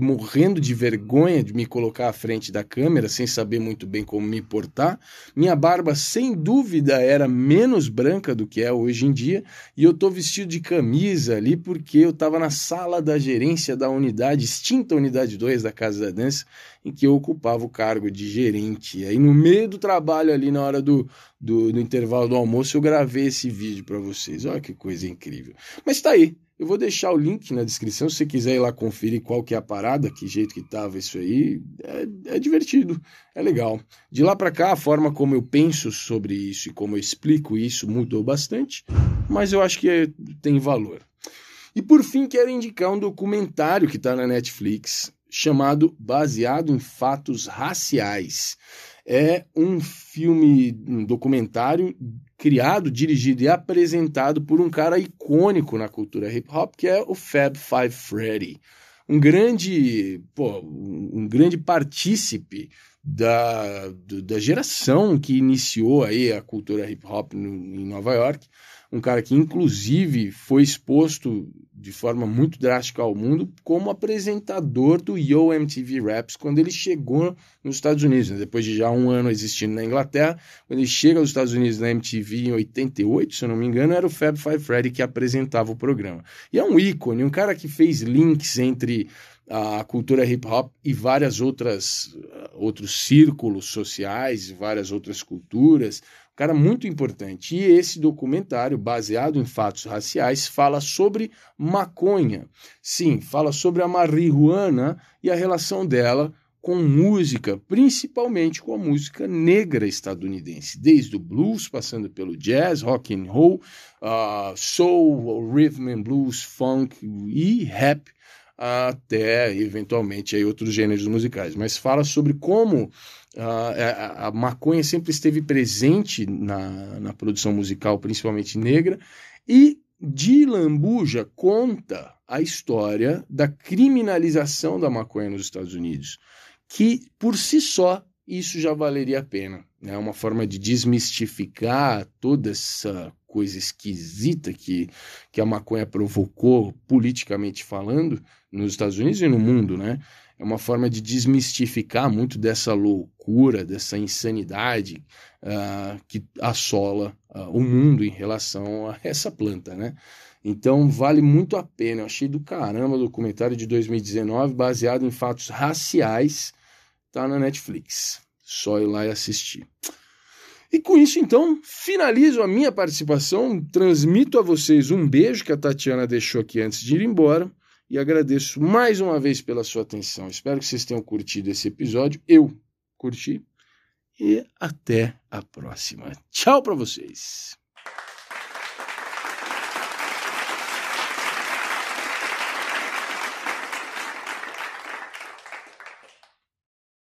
morrendo de vergonha de me colocar à frente da câmera, sem saber muito bem como me portar, minha barba sem dúvida era menos branca do que é hoje em dia, e eu tô vestido de camisa ali porque eu tava na sala da gerência da unidade, extinta unidade dois da Casa da Dança, em que eu ocupava o cargo de gerente, e aí no meio do trabalho ali, na hora do, do, do intervalo do almoço, eu gravei esse vídeo para vocês, olha que coisa incrível, mas tá aí, eu vou deixar o link na descrição, se você quiser ir lá conferir qual que é a parada, que jeito que tava isso aí, é, é divertido, é legal, de lá para cá a forma como eu penso sobre isso e como eu explico isso mudou bastante, mas eu acho que é, tem valor. E por fim, quero indicar um documentário que está na Netflix, chamado Baseado em Fatos Raciais. É um filme, um documentário criado, dirigido e apresentado por um cara icônico na cultura hip-hop, que é o Fab Five Freddy. Um grande, pô, um grande partícipe da, da geração que iniciou aí a cultura hip-hop no, em Nova York. Um cara que, inclusive, foi exposto de forma muito drástica ao mundo como apresentador do Yo! M T V Raps quando ele chegou nos Estados Unidos, né? Depois de já um ano existindo na Inglaterra, quando ele chega aos Estados Unidos na M T V em oitenta e oito, se eu não me engano, era o Fab Five Freddy que apresentava o programa. E é um ícone, um cara que fez links entre a cultura hip-hop e várias outras, outros círculos sociais, várias outras culturas. Cara muito importante. E esse documentário, baseado em fatos raciais, fala sobre maconha. Sim, fala sobre a marihuana e a relação dela com música, principalmente com a música negra estadunidense, desde o blues, passando pelo jazz, rock and roll, uh, soul, rhythm and blues, funk e rap, até, eventualmente, aí, outros gêneros musicais. Mas fala sobre como Uh, a, a maconha sempre esteve presente na, na produção musical, principalmente negra, e de lambuja conta a história da criminalização da maconha nos Estados Unidos, que por si só isso já valeria a pena. É uma forma de desmistificar toda essa coisa esquisita que, que a maconha provocou, politicamente falando, nos Estados Unidos e no mundo, né? É uma forma de desmistificar muito dessa loucura, dessa insanidade uh, que assola uh, o mundo em relação a essa planta, né? Então, vale muito a pena. Eu achei do caramba o documentário de dois mil e dezenove, baseado em fatos raciais, tá na Netflix. Só ir lá e assistir. E com isso, então, finalizo a minha participação, transmito a vocês um beijo que a Tatiana deixou aqui antes de ir embora, e agradeço mais uma vez pela sua atenção. Espero que vocês tenham curtido esse episódio. Eu curti. E até a próxima. Tchau para vocês.